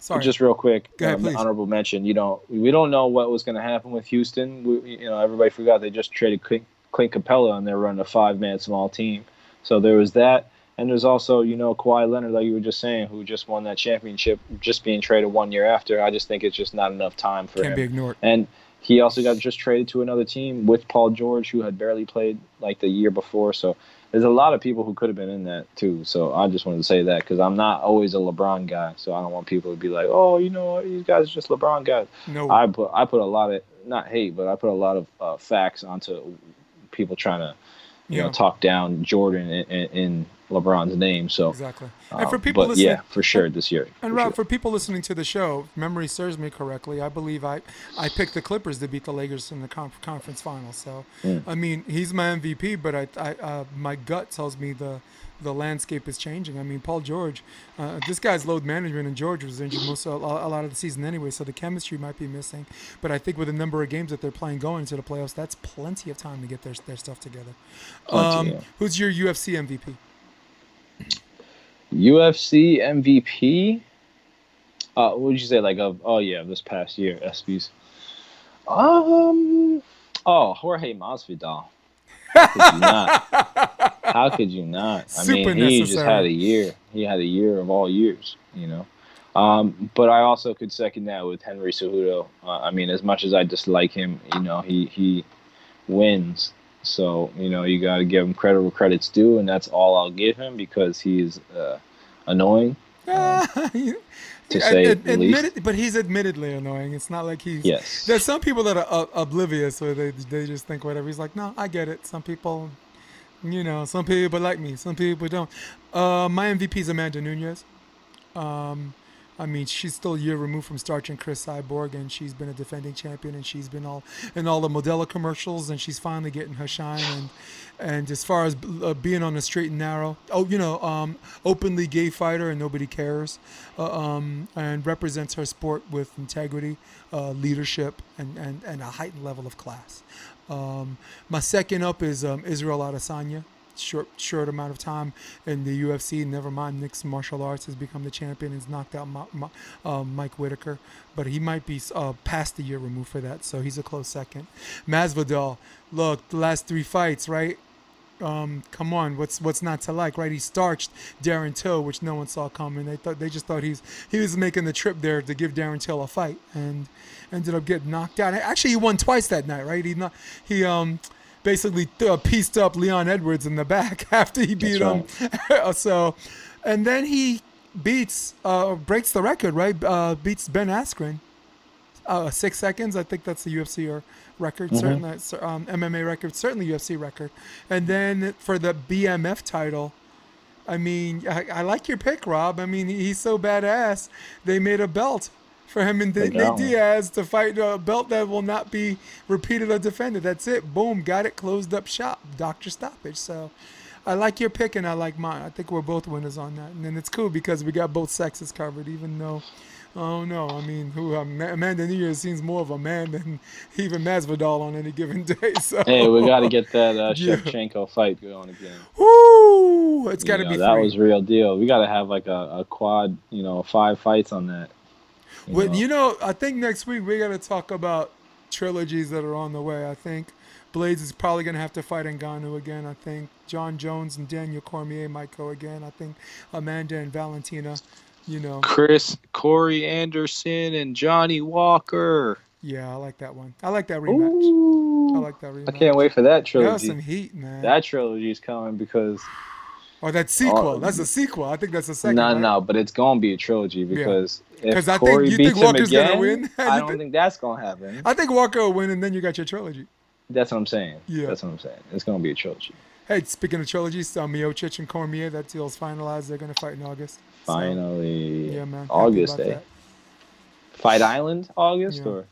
Sorry. Just real quick, Go ahead, um, honorable mention. You know, we don't know what was going to happen with Houston. We, you know, everybody forgot they just traded Clint, Clint Capella, and they were running a five-man small team. So there was that, and there's also, you know, Kawhi Leonard, like you were just saying, who just won that championship, just being traded one year after. I just think it's just not enough time for Can't him. Can't be ignored. And he also got just traded to another team with Paul George, who had barely played like the year before. So there's a lot of people who could have been in that too. So I just wanted to say that, because I'm not always a LeBron guy. So I don't want people to be like, oh, you know, these guys are just LeBron guys. No, I put I put a lot of not hate, but I put a lot of uh, facts onto people trying to you yeah. know talk down Jordan in, in, in LeBron's name. So exactly. Um, and for people, but yeah, for sure and, this year. And for Rob, sure. for people listening to the show, if memory serves me correctly, I believe I, I picked the Clippers to beat the Lakers in the conference finals. So, mm. I mean, he's my M V P, but I, I, uh, my gut tells me the, the landscape is changing. I mean, Paul George, uh, this guy's load management, and George was injured most a, a lot of the season anyway, so the chemistry might be missing. But I think with the number of games that they're playing going into the playoffs, that's plenty of time to get their their stuff together. Plenty, um, yeah. Who's your U F C M V P? U F C M V P, uh, what would you say? Like, of oh yeah, this past year, S Bs. Um, oh Jorge Masvidal. How could you not? How could you not? I Super mean, he necessary. just had a year. He had a year of all years, you know. Um, but I also could second that with Henry Cejudo. Uh, I mean, as much as I dislike him, you know, he he wins. So, you know, you got to give him credit where credit's due, and that's all I'll give him, because he's uh, annoying, uh, to say ad- ad- the least. Admitted, but he's admittedly annoying. It's not like he's... Yes. There's some people that are uh, oblivious, or they they just think whatever. He's like, no, I get it. Some people, you know, some people like me. Some people don't. Uh, my M V P is Amanda Nunes. Um... I mean, she's still a year removed from starching Chris Cyborg, and she's been a defending champion, and she's been all in all the Modelo commercials, and she's finally getting her shine. And and as far as uh, being on the straight and narrow, oh, you know, um, openly gay fighter, and nobody cares, uh, um, and represents her sport with integrity, uh, leadership, and, and, and a heightened level of class. Um, my second up is um, Israel Adesanya. Short, short amount of time in the U F C. Never mind, Nick's martial arts has become the champion. He's knocked out Ma- Ma- uh, Mike Whitaker, but he might be uh, past the year removed for that, so he's a close second. Masvidal, look, the last three fights, right? Um, come on, what's what's not to like, right? He starched Darren Till, which no one saw coming. They thought they just thought he's he was making the trip there to give Darren Till a fight, and ended up getting knocked out. Actually, he won twice that night, right? He not he um. basically uh, pieced up Leon Edwards in the back after he beat That's him. Right. so, and then he beats, uh, breaks the record, right? Uh, beats Ben Askren. Uh, six seconds. I think that's the U F C or record, mm-hmm. certainly um, M M A record, certainly U F C record. And then for the B M F title, I mean, I, I like your pick, Rob. I mean, he's so badass. They made a belt for him and Nate Diaz to fight a belt that will not be repeated or defended. That's it. Boom. Got it. Closed up shop. Doctor stoppage. So I like your pick and I like mine. I think we're both winners on that. And then it's cool because we got both sexes covered, even though, oh no, I mean, who um, Amanda Nunes seems more of a man than even Masvidal on any given day. So hey, we got to get that uh, yeah. Shevchenko fight going again. Woo! It's got to be That free. was real deal. We got to have like a, a quad, you know, five fights on that. You know. Well, you know, I think next week we're going to talk about trilogies that are on the way. I think Blaydes is probably going to have to fight Ngannou again. I think John Jones and Daniel Cormier might go again. I think Amanda and Valentina, you know. Chris, Corey Anderson and Johnny Walker. Yeah, I like that one. I like that rematch. Ooh, I like that rematch. I can't wait for that trilogy. That's some heat, man. That trilogy is coming because... Or that sequel. Oh, that's a sequel. I think that's a second. No, right? no, but it's going to be a trilogy because yeah. if I Corey think, you beats think Walker's him again, gonna win? I don't think that's going to happen. I think Walker will win, and then you got your trilogy. That's what I'm saying. Yeah. That's what I'm saying. It's going to be a trilogy. Hey, speaking of trilogies, uh, Miocic and Cormier, that deal's finalized. They're going to fight in August. So, Finally. Yeah, man. August, eh? That. Fight Island, August? Yeah. or?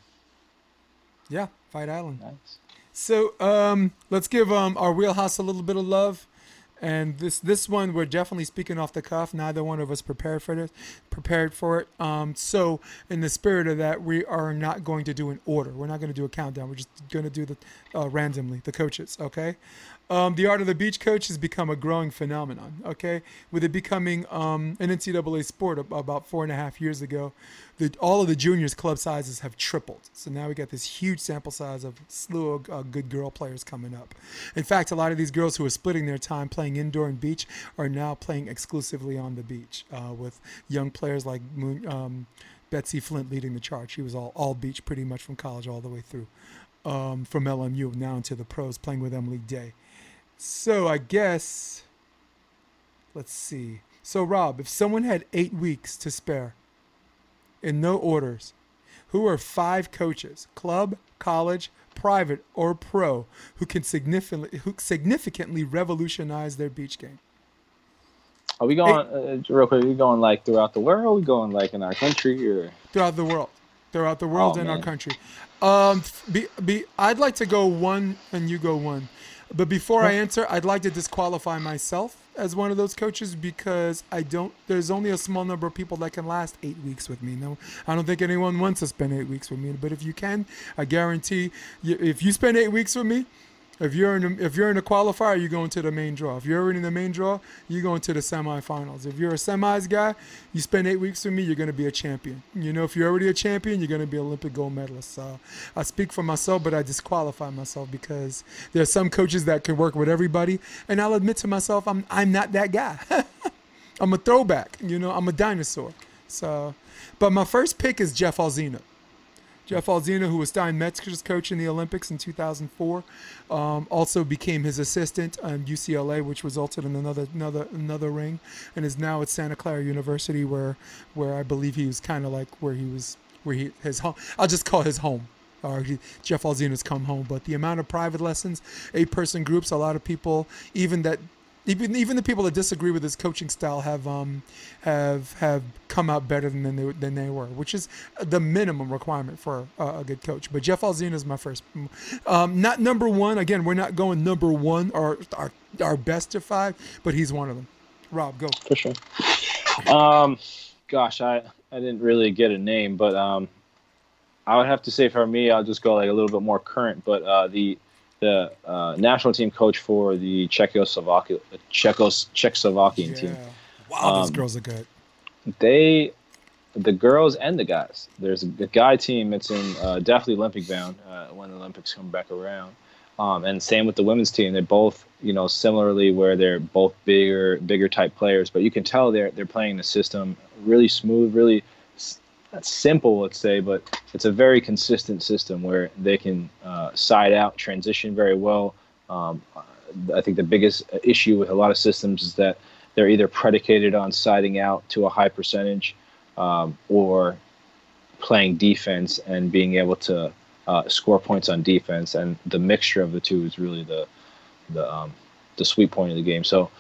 Yeah, Fight Island. Nice. So um, let's give um, our wheelhouse a little bit of love. And this this one, we're definitely speaking off the cuff. Neither one of us prepared for this, prepared for it. Um, so in the spirit of that, we are not going to do an order. We're not going to do a countdown. We're just going to do the uh, randomly, the coaches, okay? Um, the art of the beach coach has become a growing phenomenon, okay? With it becoming um, an N C double A sport about four and a half years ago, the, all of the juniors' club sizes have tripled. So now we got this huge sample size of slew of uh, good girl players coming up. In fact, a lot of these girls who are splitting their time playing indoor and beach are now playing exclusively on the beach uh, with young players like Moon, um, Betsy Flint leading the charge. She was all, all beach pretty much from college all the way through, um, from L M U now into the pros, playing with Emily Day. So I guess, let's see. So Rob, if someone had eight weeks to spare in no orders, who are five coaches, club, college, private, or pro, who can significantly who significantly revolutionize their beach game? Are we going, uh, real quick, are we going like throughout the world? Are we going like in our country? Or? Throughout the world. Throughout the world oh, and man. our country. Um, be, be, I'd like to go one and you go one. But before I answer, I'd like to disqualify myself as one of those coaches because I don't. There's only a small number of people that can last eight weeks with me. No, I don't think anyone wants to spend eight weeks with me. But if you can, I guarantee you, if you spend eight weeks with me, if you're in, if you're in a qualifier, you're going to the main draw. If you're already in the main draw, you're going to the semifinals. If you're a semis guy, you spend eight weeks with me, you're going to be a champion. You know, if you're already a champion, you're going to be an Olympic gold medalist. So I speak for myself, but I disqualify myself because there are some coaches that can work with everybody, and I'll admit to myself, I'm I'm not that guy. I'm a throwback. You know, I'm a dinosaur. So, but my first pick is Jeff Alzina. Jeff Alzina, who was Steinmetzger's coach in the Olympics in two thousand four, um, also became his assistant at U C L A, which resulted in another another another ring, and is now at Santa Clara University, where where I believe he was kind of like where he was where he his home. I'll just call his home. Or he, Jeff Alzina's come home, but the amount of private lessons, eight-person groups, a lot of people, even that. Even even the people that disagree with his coaching style have um have have come out better than they than they were, which is the minimum requirement for uh, a good coach. But Jeff Alzina is my first, um not number one. Again, we're not going number one or our our best of five, but he's one of them. Rob, go for sure. Um, gosh, I I didn't really get a name, but um, I would have to say for me, I'll just go like a little bit more current, but uh the. the uh, national team coach for the Czechoslovakia, Czechos, Czechoslovakian yeah. team. Wow, um, those girls are good. They, the girls and the guys. There's a guy team that's in uh, definitely Olympic bound uh, when the Olympics come back around. Um, and same with the women's team. They're both, you know, similarly where they're both bigger, bigger type players. But you can tell they're they're playing the system really smooth, really That's simple, let's say, but it's a very consistent system where they can uh, side out, transition very well. Um, I think the biggest issue with a lot of systems is that they're either predicated on siding out to a high percentage um, or playing defense and being able to uh, score points on defense. And the mixture of the two is really the the, um, the sweet point of the game. So,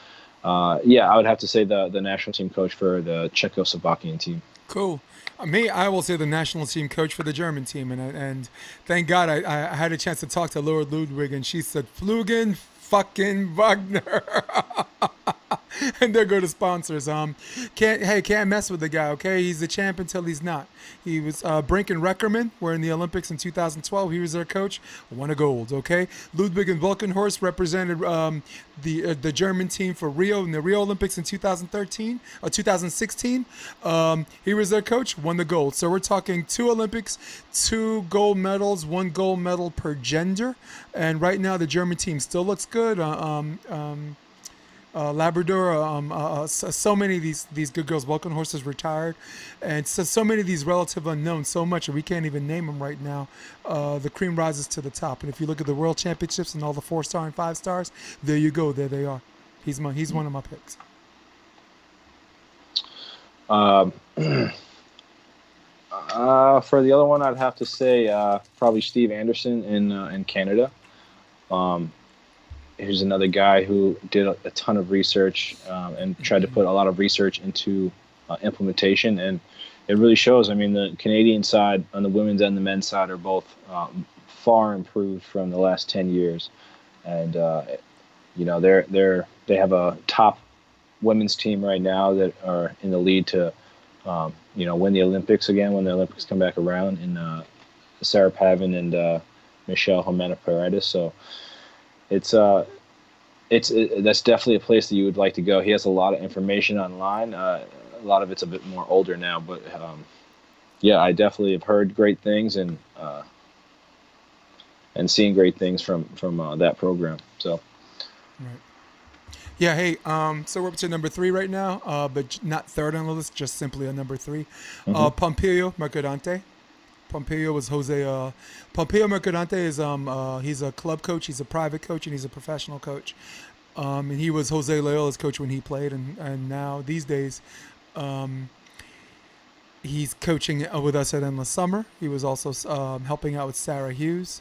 uh, yeah, I would have to say the, the national team coach for the Czechoslovakian team. Cool. Me, I will say the national team coach for the German team, and and thank God I, I had a chance to talk to Laura Ludwig, and she said, Flugen fucking Wagner. And there go the sponsors. Um, can't hey can't mess with the guy. Okay, he's a champ until he's not. He was uh, Brink and Reckerman were in the Olympics in two thousand twelve. He was their coach, won a gold. Okay, Ludwig and Vulcanhorst represented um, the uh, the German team for Rio in the Rio Olympics in two thousand thirteen or uh, two thousand sixteen. Um, he was their coach, won the gold. So we're talking two Olympics, two gold medals, one gold medal per gender, and right now the German team still looks good. Uh, um. um Uh, Labrador, um, uh, so, so many of these these good girls. Vulcanhorst is retired, and so so many of these relative unknowns. So much we can't even name them right now. Uh, the cream rises to the top, and if you look at the world championships and all the four star and five stars, there you go. There they are. He's my he's one of my picks. Um, uh, for the other one, I'd have to say uh, probably Steve Anderson in uh, in Canada. Um. Here's another guy who did a, a ton of research um, and tried to put a lot of research into uh, implementation, and it really shows. I mean, the Canadian side on the women's and the men's side are both um, far improved from the last ten years, and uh, you know they're they're they have a top women's team right now that are in the lead to um, you know win the Olympics again when the Olympics come back around, in uh, Sarah Pavin and uh, Michelle Jimena Paredes. So. It's uh, it's it, that's definitely a place that you would like to go. He has a lot of information online. Uh, a lot of it's a bit more older now, but um, yeah, I definitely have heard great things and uh, and seen great things from from uh, that program. So. Right. Yeah, hey, um, so we're up to number three right now, uh, but not third on the list, just simply on number three. Mm-hmm. Uh, Pompilio Mercadante. Pompilio was Jose. Uh, Pompilio Mercadante is um, uh, he's a club coach, he's a private coach, and he's a professional coach. Um, and he was Jose Loyola's coach when he played, and, and now these days um, he's coaching with us at Endless Summer. He was also um, helping out with Sarah Hughes,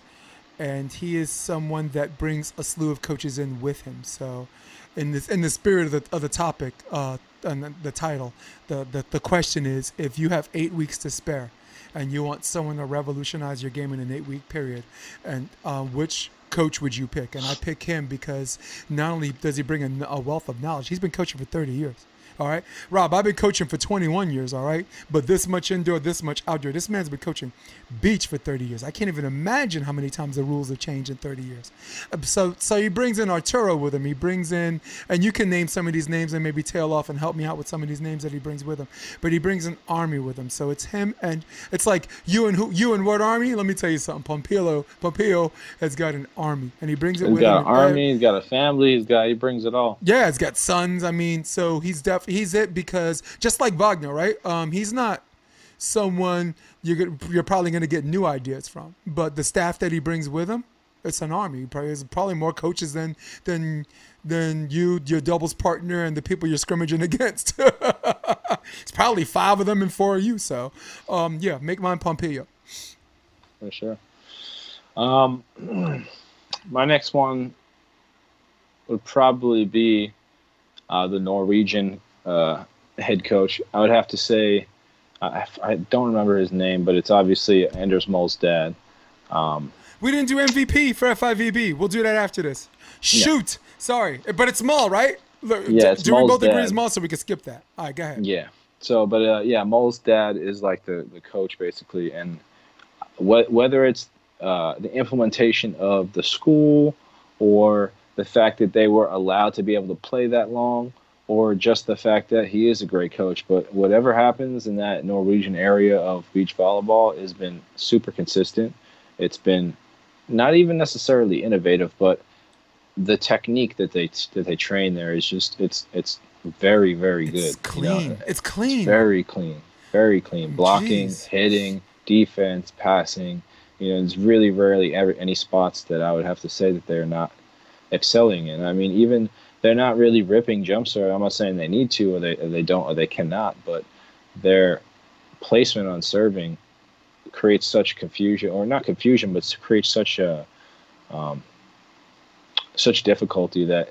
and he is someone that brings a slew of coaches in with him. So. In this, in the spirit of the, of the topic, uh, and the, the title, the, the the question is: if you have eight weeks to spare, and you want someone to revolutionize your game in an eight-week period, and uh, which coach would you pick? And I pick him because not only does he bring a, a wealth of knowledge, he's been coaching for thirty years. All right, Rob, I've been coaching for twenty-one years. All right, but this much indoor, this much outdoor. This man's been coaching beach for thirty years. I can't even imagine how many times the rules have changed in thirty years. So, so he brings in Arturo with him. He brings in, and you can name some of these names and maybe tail off and help me out with some of these names that he brings with him. But he brings an army with him. So it's him, and it's like you and who, you and what army? Let me tell you something. Pompilio, Pompilio has got an army, and he brings it he's with him. He's got an army. He's got a family. He's got. He brings it all. Yeah, he's got sons. I mean, so he's definitely. He's it because just like Wagner, right? Um, he's not someone you're you're probably going to get new ideas from, but the staff that he brings with him, it's an army. There's probably more coaches than than than you, your doubles partner, and the people you're scrimmaging against. It's probably five of them and four of you. So, um, yeah, make mine Pompilio. For sure. Um, my next one would probably be uh, the Norwegian. Uh, head coach, I would have to say, I, I don't remember his name, but it's obviously Anders Moll's dad. Um, we didn't do M V P for F I V B. We'll do that after this. Shoot, yeah. Sorry, but it's Moll, right? Yeah, it's do Moll's we both dad. Agree it's Moll, so we can skip that? All right, go ahead. Yeah. So, but uh, yeah, Moll's dad is like the the coach basically, and wh- whether it's uh, the implementation of the school or the fact that they were allowed to be able to play that long, or just the fact that he is a great coach. But whatever happens in that Norwegian area of beach volleyball has been super consistent. It's been not even necessarily innovative, but the technique that they that they train there is just it's it's very, very good. It's clean. You know? It's clean. It's very clean. Very clean. Blocking, Jeez. Hitting, defense, passing. You know, there's really rarely ever any spots that I would have to say that they're not excelling in. I mean, even they're not really ripping jump serve. I'm not saying they need to or they or they don't or they cannot, but their placement on serving creates such confusion, or not confusion, but creates such a um, such difficulty that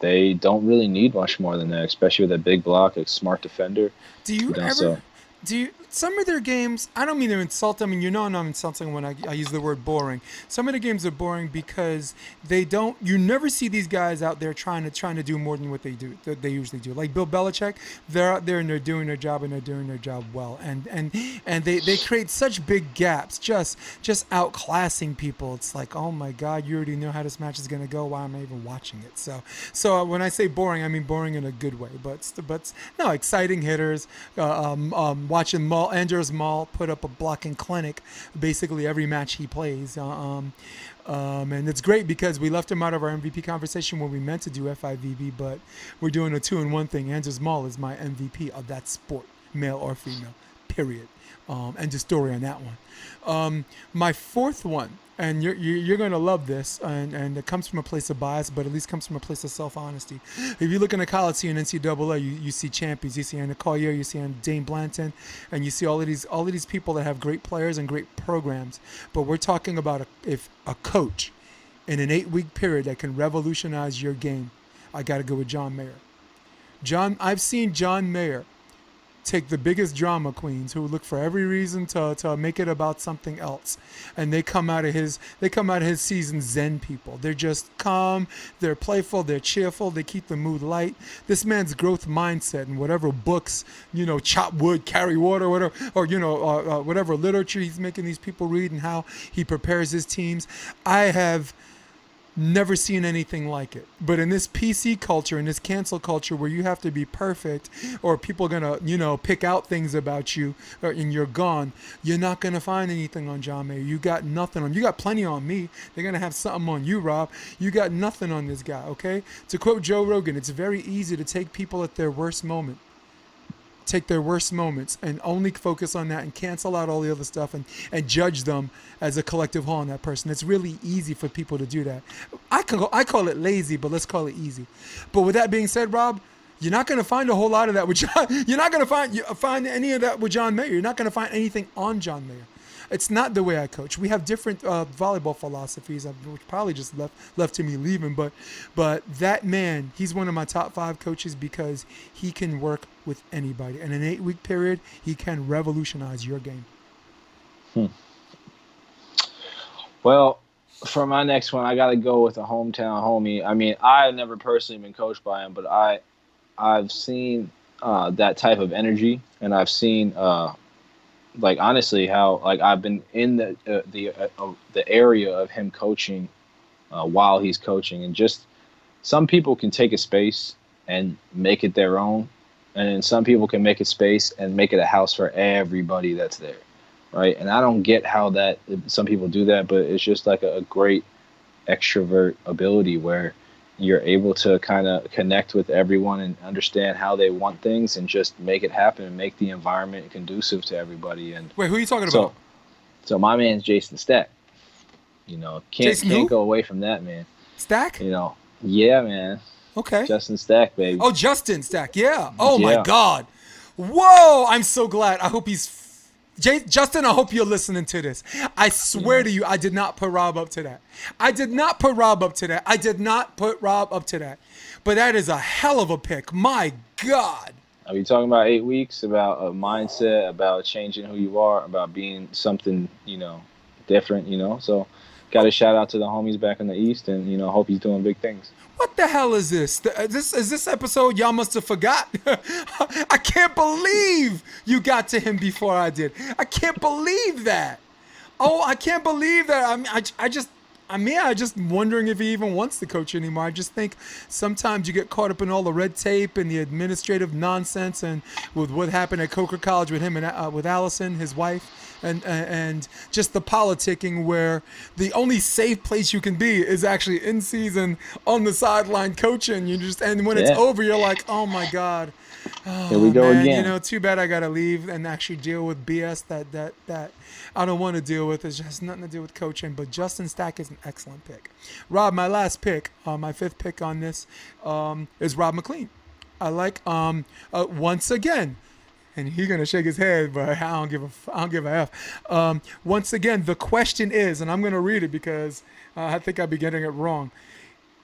they don't really need much more than that, especially with a big block, a smart defender. Do you, you know, ever? So. Do you, some of their games? I don't mean to insult them, I mean, you know, I'm not insulting when I, I use the word boring. Some of the games are boring because they don't. You never see these guys out there trying to trying to do more than what they do. That they usually do. Like Bill Belichick, they're out there and they're doing their job and they're doing their job well. And and and they, they create such big gaps, just just outclassing people. It's like, oh my God, you already know how this match is gonna go. Why am I even watching it? So so when I say boring, I mean boring in a good way. But but no, exciting hitters. Uh, um, um, Watching Moll, Anders Moll put up a blocking clinic basically every match he plays. Um, um, and it's great because we left him out of our M V P conversation when we meant to do F I V B, but we're doing a two-in-one thing. Anders Moll is my M V P of that sport, male or female, period. Um, end of story on that one. Um, my fourth one, and you're, you're going to love this, and, and it comes from a place of bias, but at least comes from a place of self-honesty. If you look in the college scene in N C A A, you, you see champions. You see Anna Collier, you see Dane Blanton, and you see all of these all of these people that have great players and great programs. But we're talking about a, if a coach in an eight-week period that can revolutionize your game, I got to go with John Mayer. John, I've seen John Mayer take the biggest drama queens who look for every reason to, to make it about something else, and they come out of his they come out of his season zen people. They're just calm, they're playful, they're cheerful, they keep the mood light. This man's growth mindset and whatever books, you know, chop wood, carry water, whatever, or you know, uh, uh, whatever literature he's making these people read and how he prepares his teams. I have Never seen anything like it. But in this P C culture, in this cancel culture where you have to be perfect or people are going to, you know, pick out things about you or, and you're gone, you're not going to find anything on John Mayer. You got nothing on. You got plenty on me. They're going to have something on you, Rob. You got nothing on this guy, okay? To quote Joe Rogan, it's very easy to take people at their worst moment. Take their worst moments and only focus on that and cancel out all the other stuff and, and judge them as a collective whole on that person. It's really easy for people to do that. I can go, I call it lazy, but let's call it easy. But with that being said, Rob, you're not going to find a whole lot of that with John. You're not going to find find any of that with John Mayer. You're not going to find anything on John Mayer. It's not the way I coach. We have different uh, volleyball philosophies, which probably just left left to me leaving. But but that man, he's one of my top five coaches because he can work with anybody. In an eight-week period, he can revolutionize your game. Hmm. Well, for my next one, I got to go with a hometown homie. I mean, I've never personally been coached by him, but I, I've seen uh, that type of energy, and I've seen uh, – like honestly, how like I've been in the uh, the uh, uh, the area of him coaching uh, while he's coaching, and just some people can take a space and make it their own, and then some people can make a space and make it a house for everybody that's there, right? And I don't get how that some people do that, but it's just like a, a great extrovert ability where you're able to kind of connect with everyone and understand how they want things and just make it happen and make the environment conducive to everybody. And wait, who are you talking so, about? So my man's Jason Stack. You know, can't Jason can't who? go away from that, man. Stack? You know, yeah, man. Okay. Justin Stack, baby. Oh, Justin Stack, yeah. Oh, yeah. My God. Whoa, I'm so glad. I hope he's J- Justin, I hope you're listening to this. I swear to you, I did not put Rob up to that. I did not put Rob up to that. I did not put Rob up to that. But that is a hell of a pick. My God. Are you talking about eight weeks, about a mindset, about changing who you are, about being something, you know, different, you know? So got a shout out to the homies back in the East, and, you know, hope he's doing big things. What the hell is this? This is this episode y'all must have forgot. I can't believe you got to him before I did. I can't believe that. Oh, I can't believe that. I mean, I, I just, I mean, I just wondering if he even wants to coach anymore. I just think sometimes you get caught up in all the red tape and the administrative nonsense, and with what happened at Coker College with him and uh, with Allison, his wife. And and just the politicking where the only safe place you can be is actually in season on the sideline coaching. You just and when yeah. it's over, you're like, oh my God, oh, here we go man. again. You know, too bad I gotta leave and actually deal with B S that that that I don't want to deal with. It has nothing to do with coaching. But Justin Stack is an excellent pick. Rob, my last pick, uh, my fifth pick on this um, is Rob McLean. I like um uh, once again. And he's gonna shake his head, but I don't give a I don't give a f. Um, once again, the question is, and I'm gonna read it because uh, I think I'd be getting it wrong.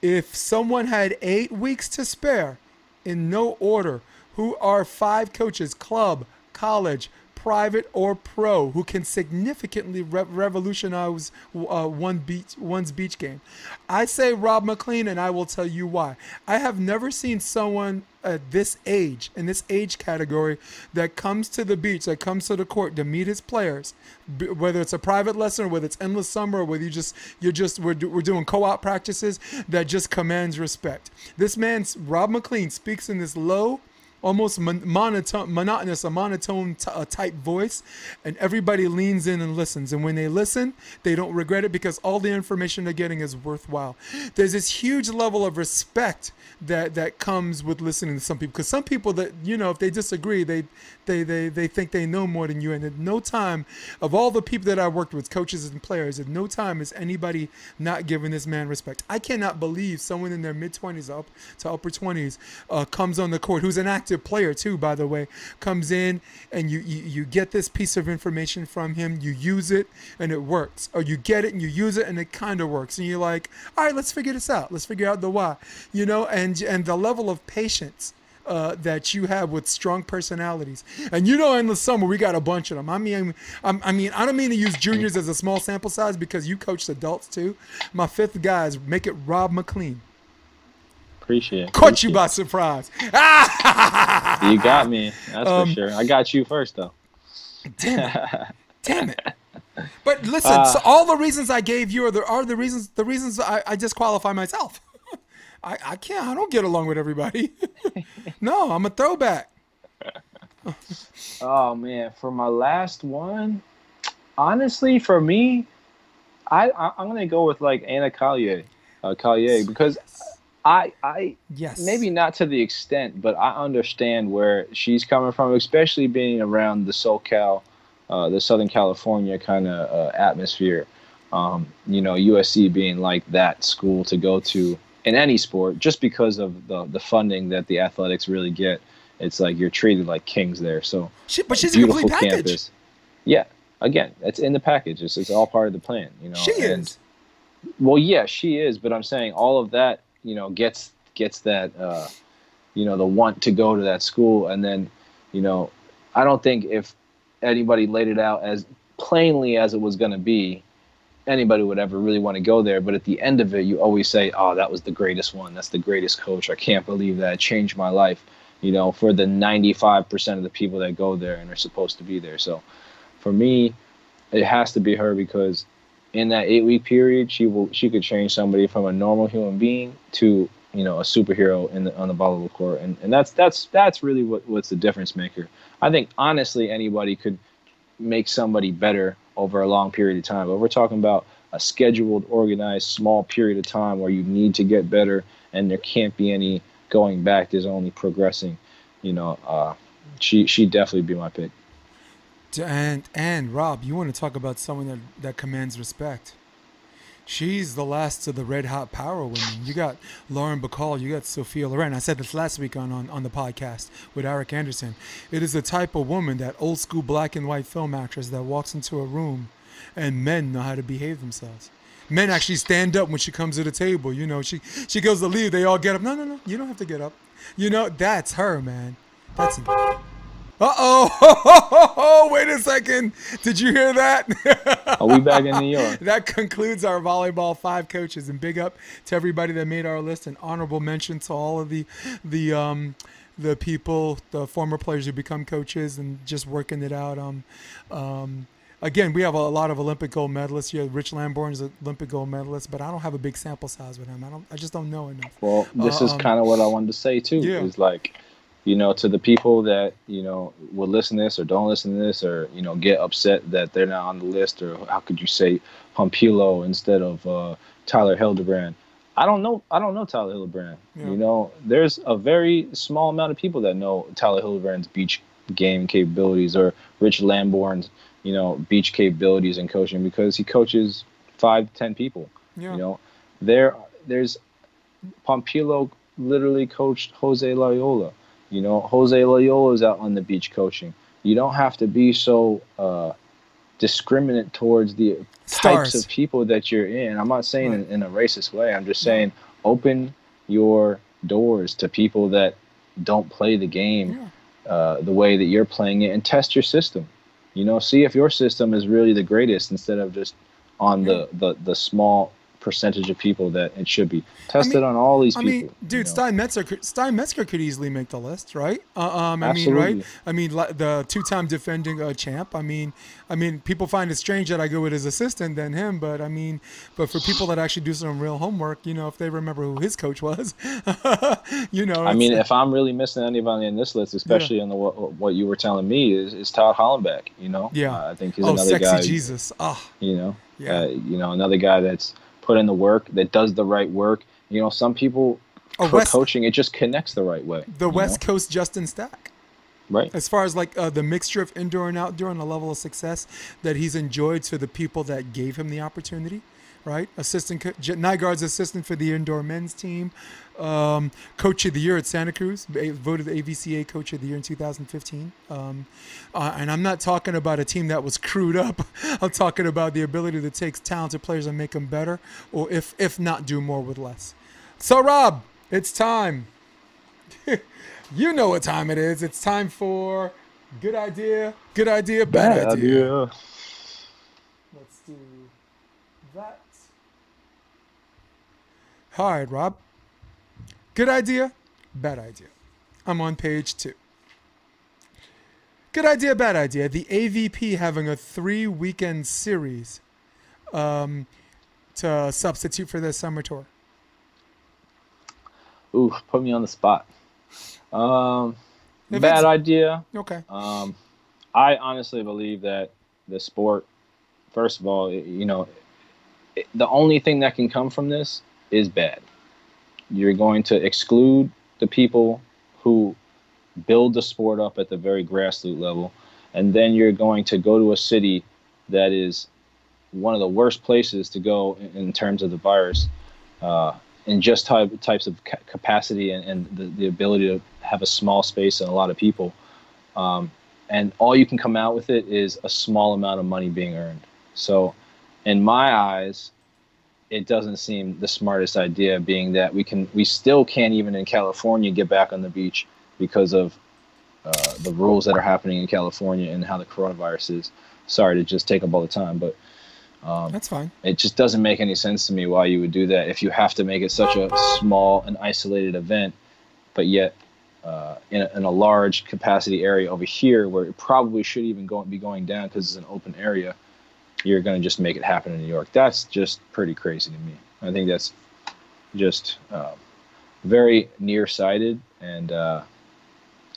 If someone had eight weeks to spare, in no order, who are five coaches, club, college, private, or pro, who can significantly re- revolutionize uh, one beach one's beach game? I say Rob McLean, and I will tell you why. I have never seen someone at this age, in this age category, that comes to the beach, that comes to the court to meet his players, b- whether it's a private lesson or whether it's endless summer or whether you just you're just we're, do, we're doing co-op practices, that just commands respect. This man, Rob McLean, speaks in this low, almost mon- monotone, monotonous, a monotone t- a type voice, and everybody leans in and listens. And when they listen, they don't regret it because all the information they're getting is worthwhile. There's this huge level of respect that, that comes with listening to some people. Because some people that, you know, if they disagree, they, they, they, they think they know more than you. And at no time, of all the people that I worked with, coaches and players, at no time is anybody not giving this man respect. I cannot believe someone in their mid-twenties up to upper twenties uh, comes on the court, who's an actor, player too, by the way, comes in and you, you you get this piece of information from him, you use it and it works, or you get it and you use it and it kind of works, and you're like, all right, let's figure this out, let's figure out the why, you know, and and the level of patience Uh, that you have with strong personalities. And you know, in the summer, we got a bunch of them. I mean, I'm, I mean, I don't mean to use juniors as a small sample size because you coached adults too. My fifth guy is make it Rob McLean. Appreciate it. Caught you by surprise. You got me. That's um, for sure. I got you first, though. Damn it. Damn it. But listen, uh, so all the reasons I gave you are the, are the reasons the reasons I, I disqualify myself. I, I can't. I don't get along with everybody. No, I'm a throwback. Oh, man. For my last one, honestly, for me, I, I, I'm going to go with, like, Anna Collier, uh, Collier because I, I yes. maybe not to the extent, but I understand where she's coming from, especially being around the SoCal, uh, the Southern California kind of uh, atmosphere. Um, you know, U S C being, like, that school to go to in any sport, just because of the, the funding that the athletics really get. It's like you're treated like kings there. So, she, but she's a complete campus. Package. Yeah, again, it's in the package. It's, it's all part of the plan, you know. She and, is. Well, yeah, she is. But I'm saying all of that, you know, gets gets that, uh, you know, the want to go to that school. And then, you know, I don't think if anybody laid it out as plainly as it was going to be, anybody would ever really want to go there. But at the end of it, you always say, "Oh, that was the greatest one. That's the greatest coach. I can't believe that. It changed my life." You know, for the ninety-five percent of the people that go there and are supposed to be there. So for me, it has to be her, because in that eight-week period, she will she could change somebody from a normal human being to, you know, a superhero in the, on the volleyball court. And and that's that's that's really what, what's the difference maker. I think, honestly, anybody could make somebody better over a long period of time. But we're talking about a scheduled, organized, small period of time where you need to get better and there can't be any going back. There's only progressing, you know. Uh, she she definitely be my pick. And and Rob, you want to talk about someone that that commands respect? She's the last of the red hot power women. You got Lauren Bacall, you got Sophia Loren. I said this last week on, on on the podcast with Eric Anderson. It is the type of woman, that old school black and white film actress, that walks into a room, and men know how to behave themselves. Men actually stand up when she comes to the table. You know, she, she goes to leave. They all get up. No, no, no. You don't have to get up. You know, that's her, man. That's it. Uh-oh. Wait a second. Did you hear that? Are we back in New York? That concludes our Volleyball Five Coaches. And big up to everybody that made our list. And honorable mention to all of the the um the people, the former players who become coaches and just working it out. Um, um. Again, we have a lot of Olympic gold medalists here. Rich Lamborn's an Olympic gold medalist, but I don't have a big sample size with him. I don't. I just don't know enough. Well, this uh, is kind of um, what I wanted to say too. Yeah. Is like, you know, to the people that, you know, will listen to this or don't listen to this, or, you know, get upset that they're not on the list, or how could you say Humpilo instead of uh, Tyler Hildebrand? I don't know. I don't know Tyler Hildebrand. Yeah. You know, there's a very small amount of people that know Tyler Hildebrand's beach game capabilities, or Rich Lamborn's, you know, beach capabilities in coaching, because he coaches five, ten people. Yeah. You know, there, there's Pompilio literally coached Jose Loyola. You know, Jose Loyola is out on the beach coaching. You don't have to be so uh, discriminate towards the Stars. Types of people that you're in. I'm not saying right. in, in a racist way. I'm just saying yeah. open your doors to people that don't play the game yeah. uh, the way that you're playing it, and test your system. You know, see if your system is really the greatest, instead of just on the, the, the small percentage of people that it should be. Test I mean, it on all these I people. I mean, dude, you know? Stein Metzger, Stein Metzger could easily make the list, right? Uh, um, I Absolutely. mean, right? I mean, the two-time defending uh, champ. I mean, I mean, people find it strange that I go with his assistant than him, but I mean, but for people that actually do some real homework, you know, if they remember who his coach was, you know. I mean, if I'm really missing anybody in this list, especially yeah. in the what, what you were telling me, is, is Todd Hollenbeck. You know, yeah, uh, I think he's oh, another sexy guy. Sexy Jesus. Oh. You know, yeah, uh, you know, another guy that's put in the work, that does the right work. You know, some people oh, for West, coaching, it just connects the right way. The West know? Coast Justin Stack. Right. As far as like uh, the mixture of indoor and outdoor and the level of success that he's enjoyed to the people that gave him the opportunity. Right. Assistant co- Nygaard's assistant for the indoor men's team. Um, Coach of the Year at Santa Cruz, voted the A V C A Coach of the Year in two thousand fifteen. Um, uh, and I'm not talking about a team that was crewed up. I'm talking about the ability to take talented players and make them better, or if if not, do more with less. So, Rob, it's time. You know what time it is. It's time for Good Idea, Good Idea, Bad, bad idea. idea. Let's do that. All right, Rob. Good idea, bad idea. I'm on page two. Good idea, bad idea. The A V P having a three-weekend series um, to substitute for their summer tour. Ooh, put me on the spot. Um, bad idea. Okay. Um, I honestly believe that the sport, first of all, you know, it, the only thing that can come from this is bad. You're going to exclude the people who build the sport up at the very grassroots level, and then you're going to go to a city that is one of the worst places to go in, in terms of the virus, uh, and just type, types of ca capacity and, and the, the ability to have a small space and a lot of people. Um, and all you can come out with it is a small amount of money being earned. So in my eyes, it doesn't seem the smartest idea, being that we can we still can't even in California get back on the beach because of uh, the rules that are happening in California and how the coronavirus is. Sorry to just take up all the time, but um, that's fine. It just doesn't make any sense to me why you would do that if you have to make it such a small and isolated event, but yet uh, in, a, in a large capacity area over here where it probably should even go be going down because it's an open area. You're going to just make it happen in New York. That's just pretty crazy to me. I think that's just uh, very nearsighted, and uh,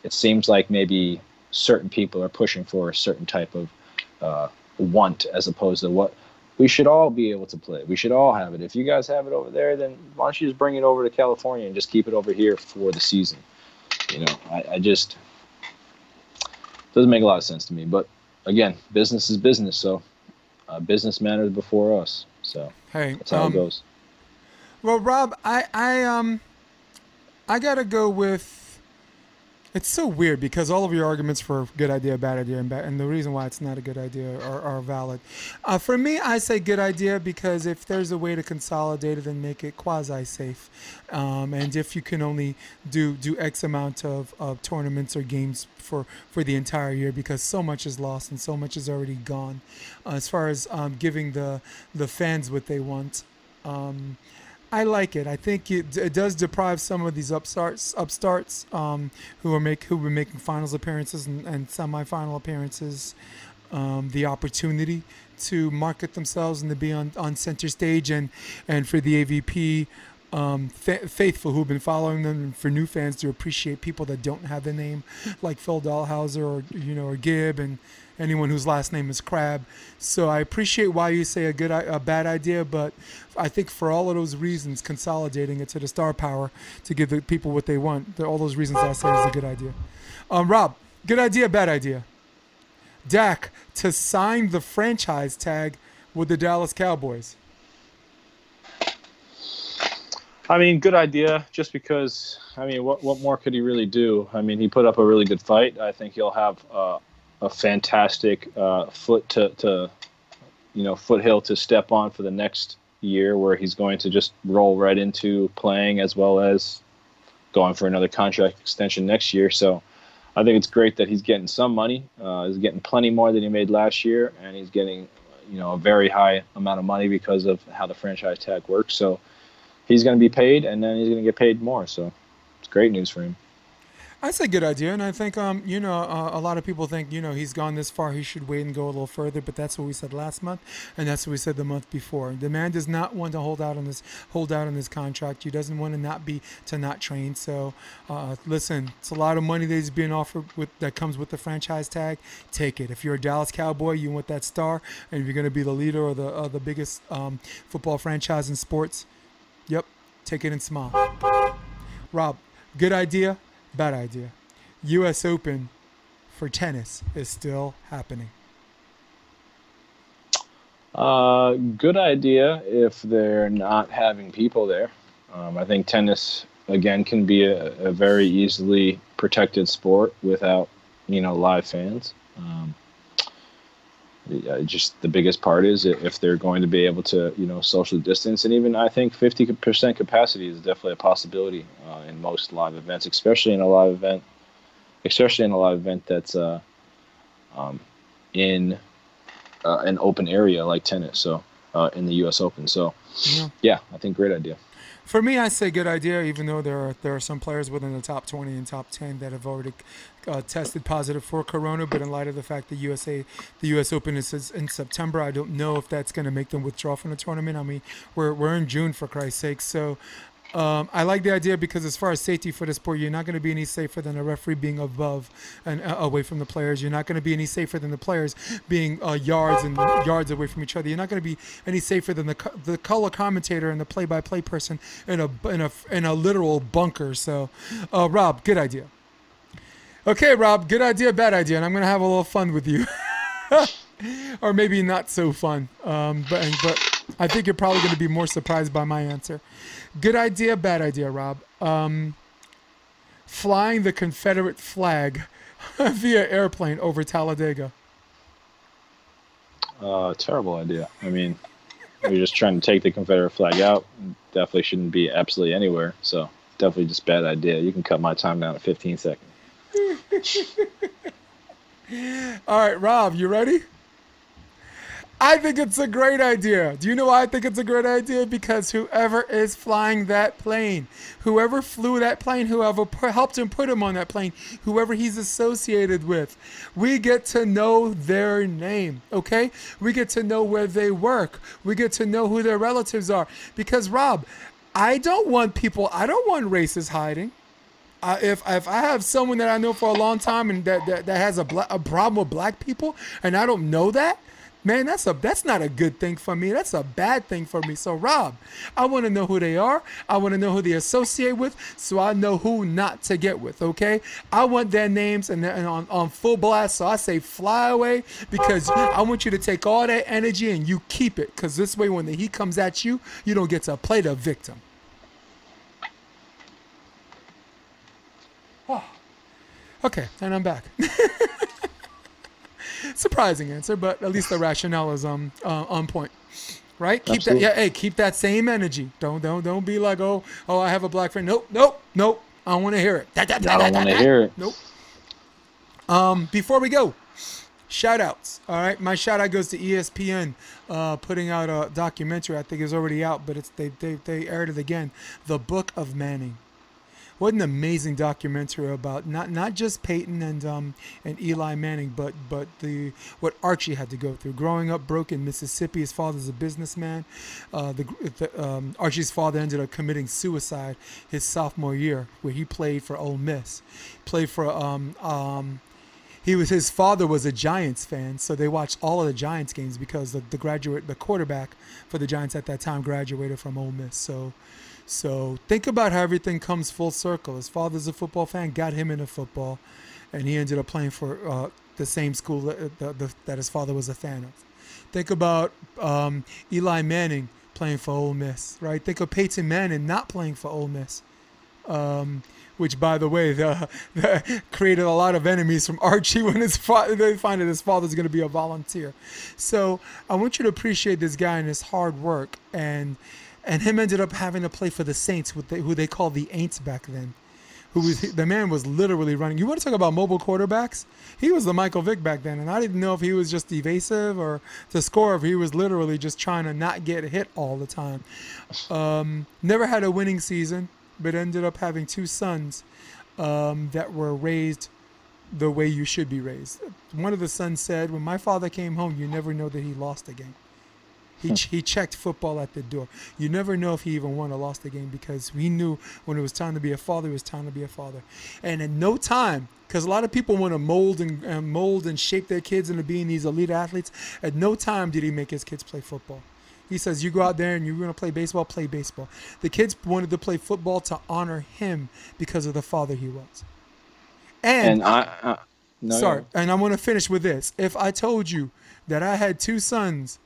it seems like maybe certain people are pushing for a certain type of uh, want as opposed to what we should all be able to play. We should all have it. If you guys have it over there, then why don't you just bring it over to California and just keep it over here for the season? You know, I, I just doesn't make a lot of sense to me. But again, business is business, so. Uh, business matters before us, so hey, that's how um, it goes. Well, Rob, I, I, um, I gotta go with. It's so weird because all of your arguments for good idea, bad idea, and, bad, and the reason why it's not a good idea are, are valid. Uh, for me, I say good idea because if there's a way to consolidate it and make it quasi safe, um, and if you can only do do X amount of, of tournaments or games for for the entire year, because so much is lost and so much is already gone uh, as far as um, giving the the fans what they want. um, I like it. I think it, it does deprive some of these upstarts upstarts um, who are make who were making finals appearances and, and semifinal appearances um, the opportunity to market themselves and to be on, on center stage, and and for the A V P Um, faithful who've been following them, and for new fans to appreciate people that don't have the name, like Phil Dahlhauser or you know or Gibb and anyone whose last name is Crab. So I appreciate why you say a good a bad idea, but I think for all of those reasons, consolidating it to the star power to give the people what they want, all those reasons I say is a good idea. Um, Rob, good idea, bad idea. Dak to sign the franchise tag with the Dallas Cowboys. I mean, good idea, just because, I mean, what what more could he really do? I mean, he put up a really good fight. I think he'll have uh, a fantastic uh, foot to, to, you know, foothill to step on for the next year, where he's going to just roll right into playing as well as going for another contract extension next year. So I think it's great that he's getting some money. Uh, he's getting plenty more than he made last year, and he's getting, you know, a very high amount of money because of how the franchise tag works. So he's going to be paid, and then he's going to get paid more. So it's great news for him. That's a good idea, and I think, um, you know, uh, a lot of people think, you know, he's gone this far, he should wait and go a little further, but that's what we said last month, and that's what we said the month before. The man does not want to hold out on this, hold out on this contract. He doesn't want to not be, to not train. So, uh, listen, it's a lot of money that he's being offered with, that comes with the franchise tag. Take it. If you're a Dallas Cowboy, you want that star, and if you're going to be the leader or the, uh, the biggest um, football franchise in sports, yep, take it and smile. Rob, good idea, bad idea. U S Open for tennis is still happening. Uh, good idea if they're not having people there. Um, I think tennis, again, can be a, a very easily protected sport without, you know, live fans. Um, just the biggest part is if they're going to be able to, you know, social distance. And even I think fifty percent capacity is definitely a possibility uh, in most live events, especially in a live event, especially in a live event that's uh, um, in uh, an open area like tennis. So uh, in the U S Open. So yeah, yeah, I think great idea. for me, I say good idea, even though there are, there are some players within the top twenty and top ten that have already uh, tested positive for corona. But in light of the fact that U S A, the U S Open is in September, I don't know if that's going to make them withdraw from the tournament. I mean, we're, we're in June, for Christ's sake. So um, I like the idea because as far as safety for the sport, you're not going to be any safer than a referee being above and uh, away from the players. You're not going to be any safer than the players being uh, yards and yards away from each other. You're not going to be any safer than the co the color commentator and the play-by-play person in a in a in a literal bunker. So, uh, Rob, good idea. Okay, Rob, good idea, bad idea, and I'm going to have a little fun with you, or maybe not so fun. Um, but but I think you're probably going to be more surprised by my answer. Good idea, bad idea, Rob. Um, flying the Confederate flag via airplane over Talladega. Uh, terrible idea. I mean, we're just trying to take the Confederate flag out. Definitely shouldn't be absolutely anywhere. So definitely just bad idea. You can cut my time down to fifteen seconds. All right, Rob, you ready? I think it's a great idea. Do you know why I think it's a great idea? Because whoever is flying that plane, whoever flew that plane, whoever helped him put him on that plane, whoever he's associated with, we get to know their name, okay? We get to know where they work. We get to know who their relatives are. Because, Rob, I don't want people, I don't want racists hiding. Uh, if if I have someone that I know for a long time and that that, that has a, bla a problem with black people and I don't know that, man, that's a that's not a good thing for me. That's a bad thing for me. So, Rob, I want to know who they are. I want to know who they associate with, so I know who not to get with. Okay, I want their names and, and on on full blast. So I say fly away because I want you to take all that energy and you keep it. Cause this way, when the heat comes at you, you don't get to play the victim. Oh, okay, and I'm back. Surprising answer, but at least the rationale is um uh, on point, right? Keep Absolutely. that yeah. Hey, keep that same energy. Don't don't don't be like oh oh I have a black friend. Nope nope nope. I don't want to hear it. Da, da, da, I don't want to hear it. Nope. Um, before we go, shout outs. All right, my shout out goes to E S P N, uh, putting out a documentary. I think it's already out, but it's they they they aired it again. The Book of Manning. What an amazing documentary about not not just Peyton and um and Eli Manning, but but the what Archie had to go through growing up broke in Mississippi. His father's a businessman. Uh, the, the um, Archie's father ended up committing suicide his sophomore year, where he played for Ole Miss, played for um um. He was his father was a Giants fan, so they watched all of the Giants games because the the graduate the quarterback for the Giants at that time graduated from Ole Miss, so. So think about how everything comes full circle. His father's a football fan, got him into football, and he ended up playing for uh, the same school that, the, the, that his father was a fan of. Think about um, Eli Manning playing for Ole Miss, right? Think of Peyton Manning not playing for Ole Miss, um, which, by the way, the, the created a lot of enemies from Archie when his father, they find that his father's going to be a volunteer. So I want you to appreciate this guy and his hard work and And him ended up having to play for the Saints, with the, who they called the Aints back then. Who was the man was literally running. You want to talk about mobile quarterbacks? He was the Michael Vick back then, and I didn't know if he was just evasive or to score. If he was literally just trying to not get hit all the time. Um, never had a winning season, but ended up having two sons um, that were raised the way you should be raised. One of the sons said, "When my father came home, you never know that he lost a game." He, he checked football at the door. You never know if he even won or lost the game because we knew when it was time to be a father, it was time to be a father. And in no time, because a lot of people want to mold and, and mold and shape their kids into being these elite athletes, at no time did he make his kids play football. He says, you go out there and you're going to play baseball, play baseball. The kids wanted to play football to honor him because of the father he was. And, and I, I no, sorry, and I want to finish with this. If I told you that I had two sons,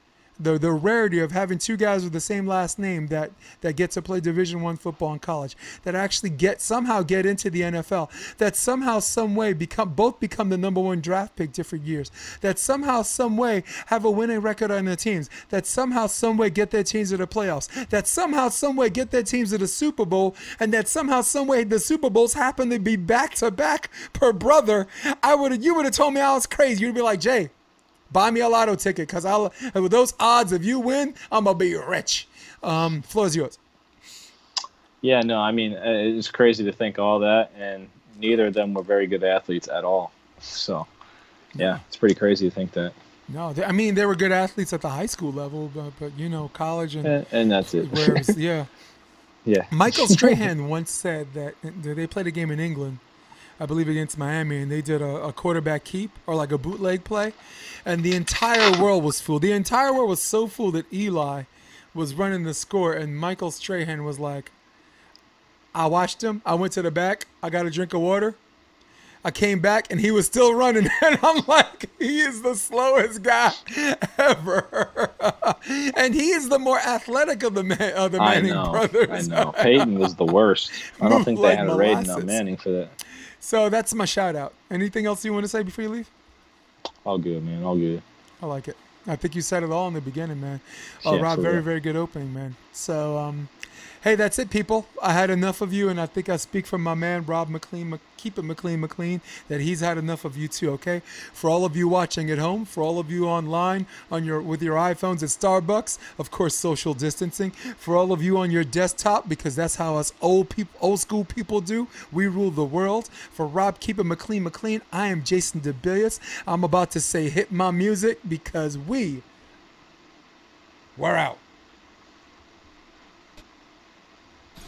The, the rarity of having two guys with the same last name that, that get to play Division One football in college, that actually get somehow get into the N F L, that somehow, some way, become, both become the number one draft pick different years, that somehow, some way, have a winning record on their teams, that somehow, some way, get their teams to the playoffs, that somehow, some way, get their teams to the Super Bowl, and that somehow, some way, the Super Bowls happen to be back-to-back per brother, I would you would have told me I was crazy. You'd be like, Jay, buy me a lotto ticket because I'll with those odds, if you win, I'm going to be rich. Um, floor is yours. Yeah, no, I mean, it's crazy to think all that, and neither of them were very good athletes at all. So, yeah, it's pretty crazy to think that. No, I mean, they were good athletes at the high school level, but, but you know, college and... And, and that's it. Where it was, yeah. Yeah. Michael Strahan once said that they played a game in England, I believe against Miami, and they did a, a quarterback keep or like a bootleg play, and the entire world was fooled. The entire world was so fooled that Eli was running the score, and Michael Strahan was like, I watched him. I went to the back. I got a drink of water. I came back, and he was still running. And I'm like, he is the slowest guy ever. And he is the more athletic of the, man, of the Manning I know, brothers. I know. Peyton was the worst. I don't think like they had a rating on Manning for that. So that's my shout-out. Anything else you want to say before you leave? All good, man. All good. I like it. I think you said it all in the beginning, man. Uh, yeah, Rob, very, very good opening, man. So, um, hey, that's it, people. I had enough of you, and I think I speak for my man, Rob McLean. Keep it McLean, McLean, that he's had enough of you too, okay? For all of you watching at home, for all of you online on your with your iPhones at Starbucks, of course, social distancing. For all of you on your desktop, because that's how us old people, old school people do. We rule the world. For Rob, keep it McLean, McLean. I am Jason DeBilius. I'm about to say hit my music because we We're out.